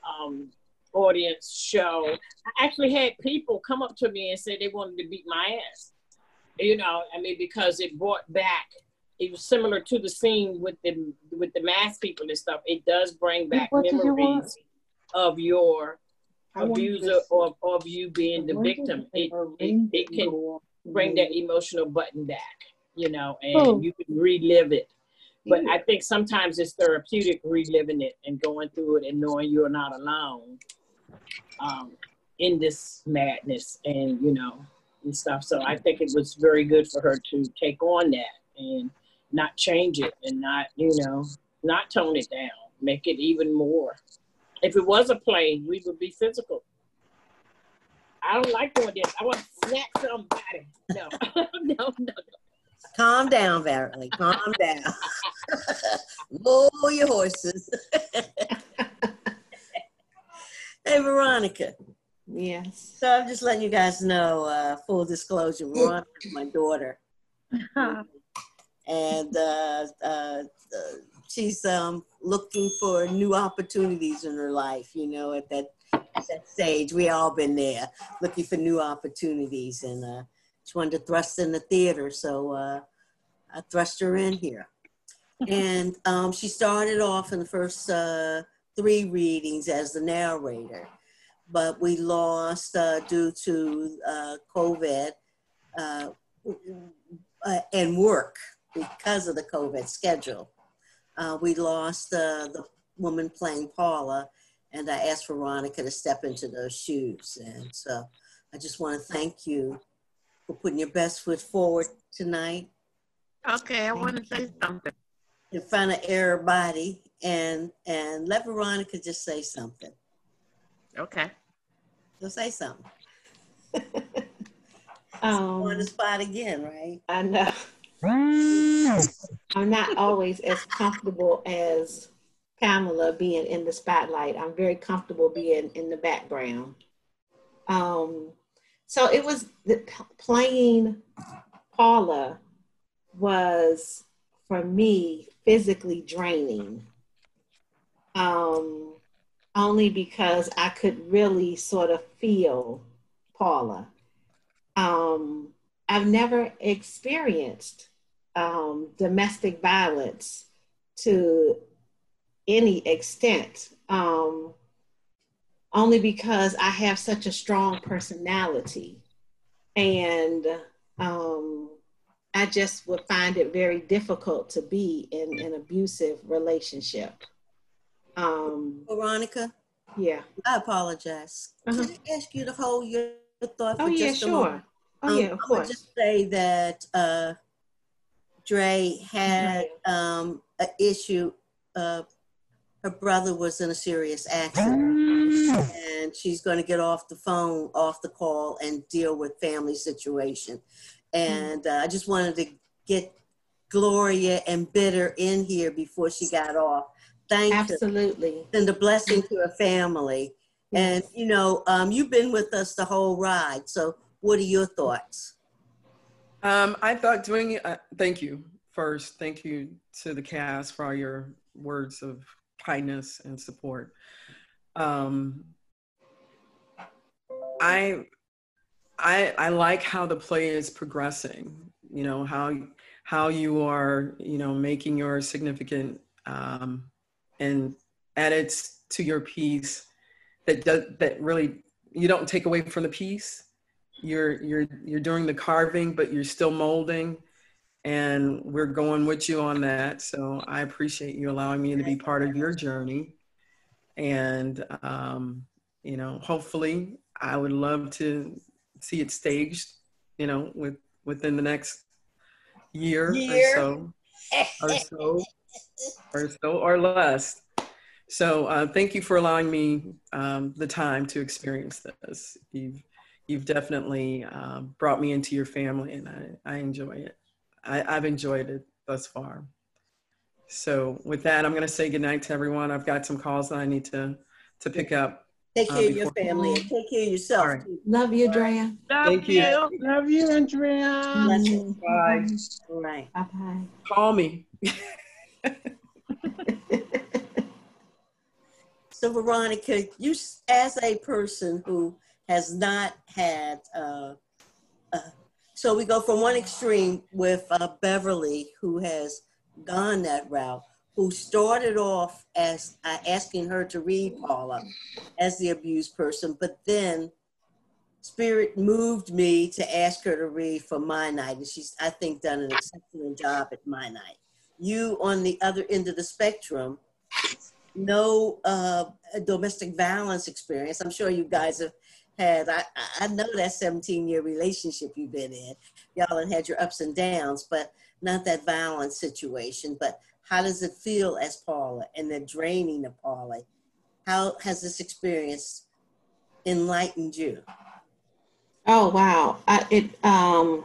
Um, audience show, I actually had people come up to me and say they wanted to beat my ass. You know, I mean, because it brought back, it was similar to the scene with the with the mask people and stuff. It does bring back what memories you of your I abuser or of, of you being the victim. It, it, it can bring that emotional button back, you know, and oh. you can relive it. But I think sometimes it's therapeutic reliving it and going through it and knowing you're not alone um, in this madness and, you know, and stuff. So I think it was very good for her to take on that and not change it and not, you know, not tone it down, make it even more. If it was a play, we would be physical. I don't like doing this. I want to snap somebody. No, no, no, no. Calm down, Beverly. Calm down. Whoa, your horses. Hey, Veronica. Yes. So I'm just letting you guys know, uh, full disclosure, Veronica is my daughter. And uh, uh, she's um, looking for new opportunities in her life, you know, at that, at that stage. We all been there, looking for new opportunities. And uh, she wanted to thrust in the theater, so uh, I thrust her in here. And um, she started off in the first uh, three readings as the narrator, but we lost uh, due to uh, COVID uh, and work because of the COVID schedule. Uh, we lost uh, the woman playing Paula, and I asked Veronica to step into those shoes. And so I just want to thank you for putting your best foot forward tonight. Okay, I want to say something. In front of everybody, and and let Veronica just say something. Okay. Just say something. um, on the spot again, right? I know. I'm not always as comfortable as Pamela being in the spotlight. I'm very comfortable being in the background. Um, so it was the, playing Paula was, for me, physically draining. Um, only because I could really sort of feel Paula. Um, I've never experienced um, domestic violence to any extent. Um, only because I have such a strong personality. And um, I just would find it very difficult to be in an abusive relationship. Um, Veronica? Yeah. I apologize. Uh-huh. Can I ask you to hold your thought for oh, just yeah, a sure. moment? Oh, um, yeah, sure. Oh, yeah, of course. I would just say that uh, Dre had um, an issue. Uh, her brother was in a serious accident, and she's going to get off the phone, off the call, and deal with family situation. And uh, I just wanted to get Gloria and Bitter in here before she got off. Thank you. Absolutely. And the blessing to her family. Yes. And, you know, um, you've been with us the whole ride. So what are your thoughts? Um, I thought doing, uh, thank you first. Thank you to the cast for all your words of kindness and support. Um, I, I, I like how the play is progressing, you know, how, how you are, you know, making your significant um, and edits to your piece that does, that really, you don't take away from the piece. You're, you're, you're doing the carving, but you're still molding, and we're going with you on that. So I appreciate you allowing me to be part of your journey. And, um, you know, hopefully I would love to see it staged, you know, with, within the next year, year. or so, or so, or so, or less. So uh, thank you for allowing me um, the time to experience this. You've, You've definitely uh, brought me into your family, and I, I enjoy it. I, I've enjoyed it thus far. So with that, I'm gonna say goodnight to everyone. I've got some calls that I need to, to pick up. Take care uh, of your family. And take care of yourself. Right. Love you, Andrea. Love Thank you. you. Love you, Andrea. Bless you. Bye. All right. Bye-bye. Call me. So Veronica, you as a person who has not had, uh, uh, so we go from one extreme with uh, Beverly, who has gone that route, who started off as uh, asking her to read Paula as the abused person, but then Spirit moved me to ask her to read for My Night, and she's, I think, done an excellent job at My Night. You, on the other end of the spectrum, no uh, domestic violence experience. I'm sure you guys have had, I, I know that seventeen year relationship you've been in. Y'all have had your ups and downs, but not that violent situation. But how does it feel as Paula and the draining of Paula? How has this experience enlightened you? Oh, wow. I, it, um,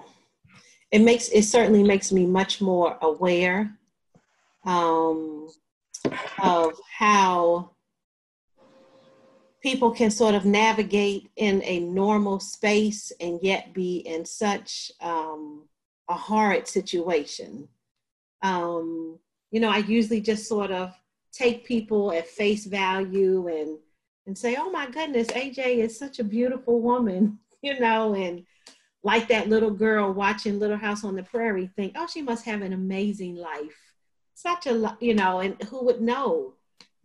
it makes, it certainly makes me much more aware um, of how people can sort of navigate in a normal space and yet be in such um, a horrid situation. Um, you know, I usually just sort of take people at face value and, and say, oh my goodness, A J is such a beautiful woman, you know, and like that little girl watching Little House on the Prairie think, oh, she must have an amazing life. Such a, you know, and who would know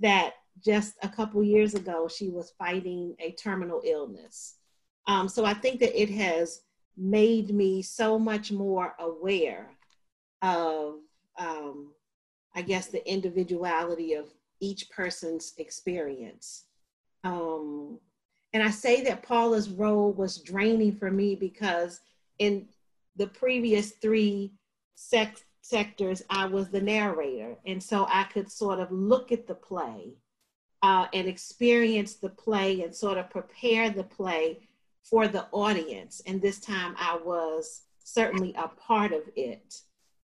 that just a couple years ago, she was fighting a terminal illness. Um, so I think that it has made me so much more aware of, um, I guess, the individuality of each person's experience. Um, and I say that Paula's role was draining for me because in the previous three sec sectors, I was the narrator. And so I could sort of look at the play Uh, and experience the play and sort of prepare the play for the audience. And this time I was certainly a part of it.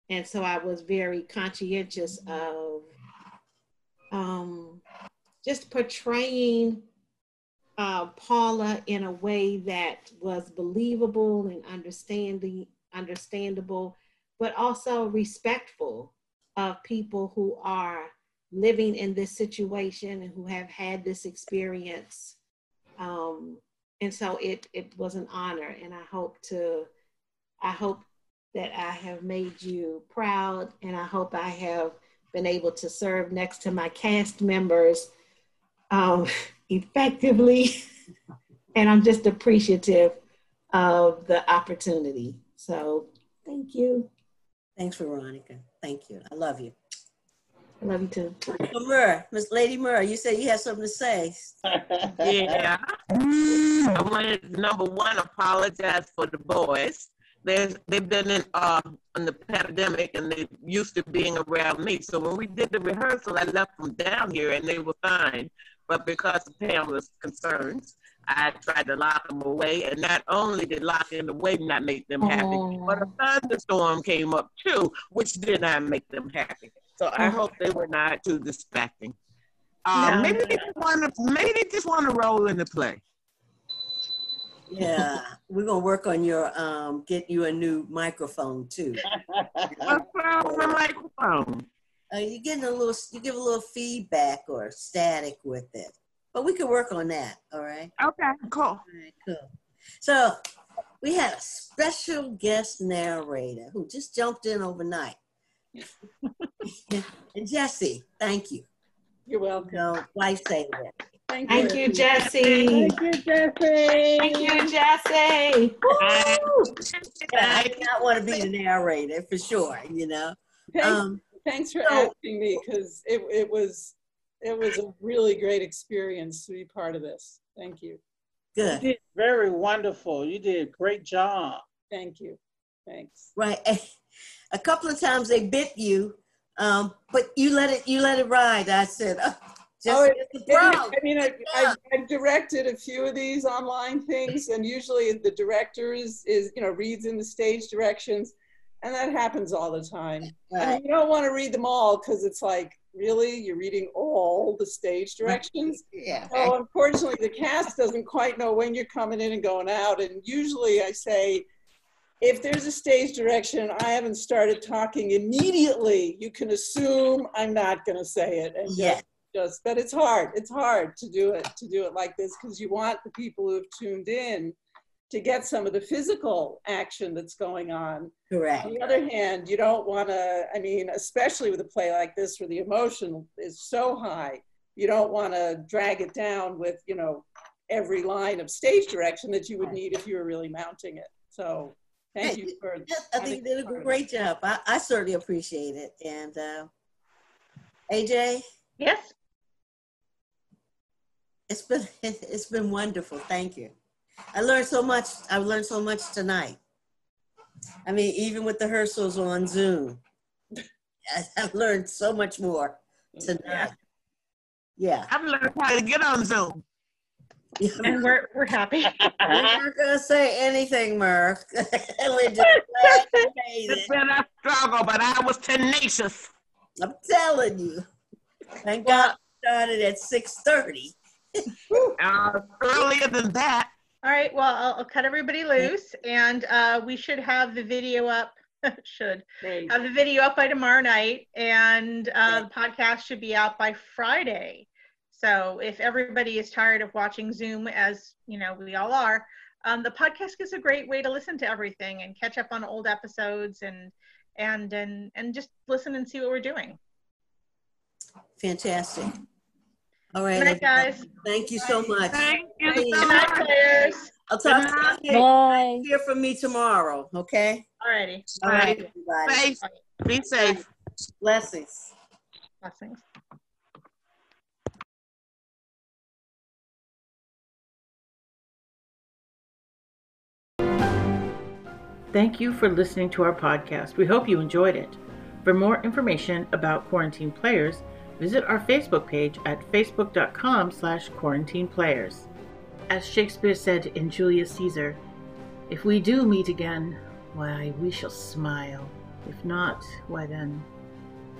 And so I was very conscientious of um, just portraying uh, Paula in a way that was believable and understanding, understandable, but also respectful of people who are living in this situation and who have had this experience. Um, and so it, it was an honor, and I hope to, I hope that I have made you proud, and I hope I have been able to serve next to my cast members um, effectively. And I'm just appreciative of the opportunity. So thank you. Thanks, Veronica. Thank you. I love you. I love you too. Murr, Miss Lady Murr, you said you had something to say. Yeah. I wanted, number one, apologize for the boys. There's, they've been in, uh, in the pandemic, and they're used to being around me. So when we did the rehearsal, I left them down here and they were fine. But because of Pamela's concerns, I tried to lock them away. And not only did locking away not make them happy, oh. but a thunderstorm came up too, which did not make them happy. So I oh. hope they were not too distracting. Uh, no, maybe, no. They just wanna, maybe they just want to roll in the play. Yeah, we're gonna work on your um, get you a new microphone too. What's wrong with my microphone? Uh, you're getting a little, you give a little feedback or static with it, but we can work on that. All right. Okay. Cool. All right. Cool. So we had a special guest narrator who just jumped in overnight. And Jesse, thank you. You're welcome. So, lifesaver. Thank you. Thank you, Jesse. Thank you, Jesse. Thank you, Jesse. I, I do not want to be the narrator for sure, you know. Thanks, um, thanks for so, asking me, because it, it was it was a really great experience to be part of this. Thank you. Good. You did very wonderful. You did a great job. Thank you. Thanks. Right. A couple of times they bit you, um, but you let it you let it ride. I said. Oh. Just, oh, it, it, I mean, I, I, I've directed a few of these online things, and usually the director is, is, you know, reads in the stage directions, and that happens all the time. Right. I mean, you don't want to read them all, because it's like, really? You're reading all the stage directions? Yeah. So unfortunately, the cast doesn't quite know when you're coming in and going out, and usually I say, if there's a stage direction, I haven't started talking immediately, you can assume I'm not going to say it. And yeah. Just, but it's hard. It's hard to do it to do it like this, because you want the people who have tuned in to get some of the physical action that's going on. Correct. On the other hand, you don't want to. I mean, especially with a play like this, where the emotion is so high, you don't want to drag it down with, you know, every line of stage direction that you would need if you were really mounting it. So, thank you for. I think you did a great job. I, I certainly appreciate it. And uh, A J. Yes. It's been, it's been wonderful, thank you. I learned so much, I've learned so much tonight. I mean, even with the rehearsals on Zoom, I've learned so much more tonight. Yeah. I've learned how to get on Zoom. And we're, we're happy. We're not going to say anything, Murk. We're just glad you made it. It's been a struggle, but I was tenacious. I'm telling you. Thank well, God we started at six thirty. Uh, earlier than that. All right, well, I'll, I'll cut everybody loose, and uh, we should have the video up. should Thanks. have the video up by tomorrow night, and uh, the podcast should be out by Friday. So if everybody is tired of watching Zoom, as you know we all are, um, the podcast is a great way to listen to everything and catch up on old episodes, and and and and just listen and see what we're doing. Fantastic. All right, night, guys. Thank you so much. Thank you. Good night, players. I'll talk to you. Bye. Hear from me tomorrow. Okay. All righty. All right, everybody. Safe. Be safe. Blessings. Blessings. Thank you for listening to our podcast. We hope you enjoyed it. For more information about Quarantine Players, visit our Facebook page at facebook.com slash quarantine players. As Shakespeare said in Julius Caesar, if we do meet again, why, we shall smile. If not, why then,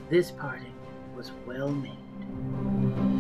this parting was well made.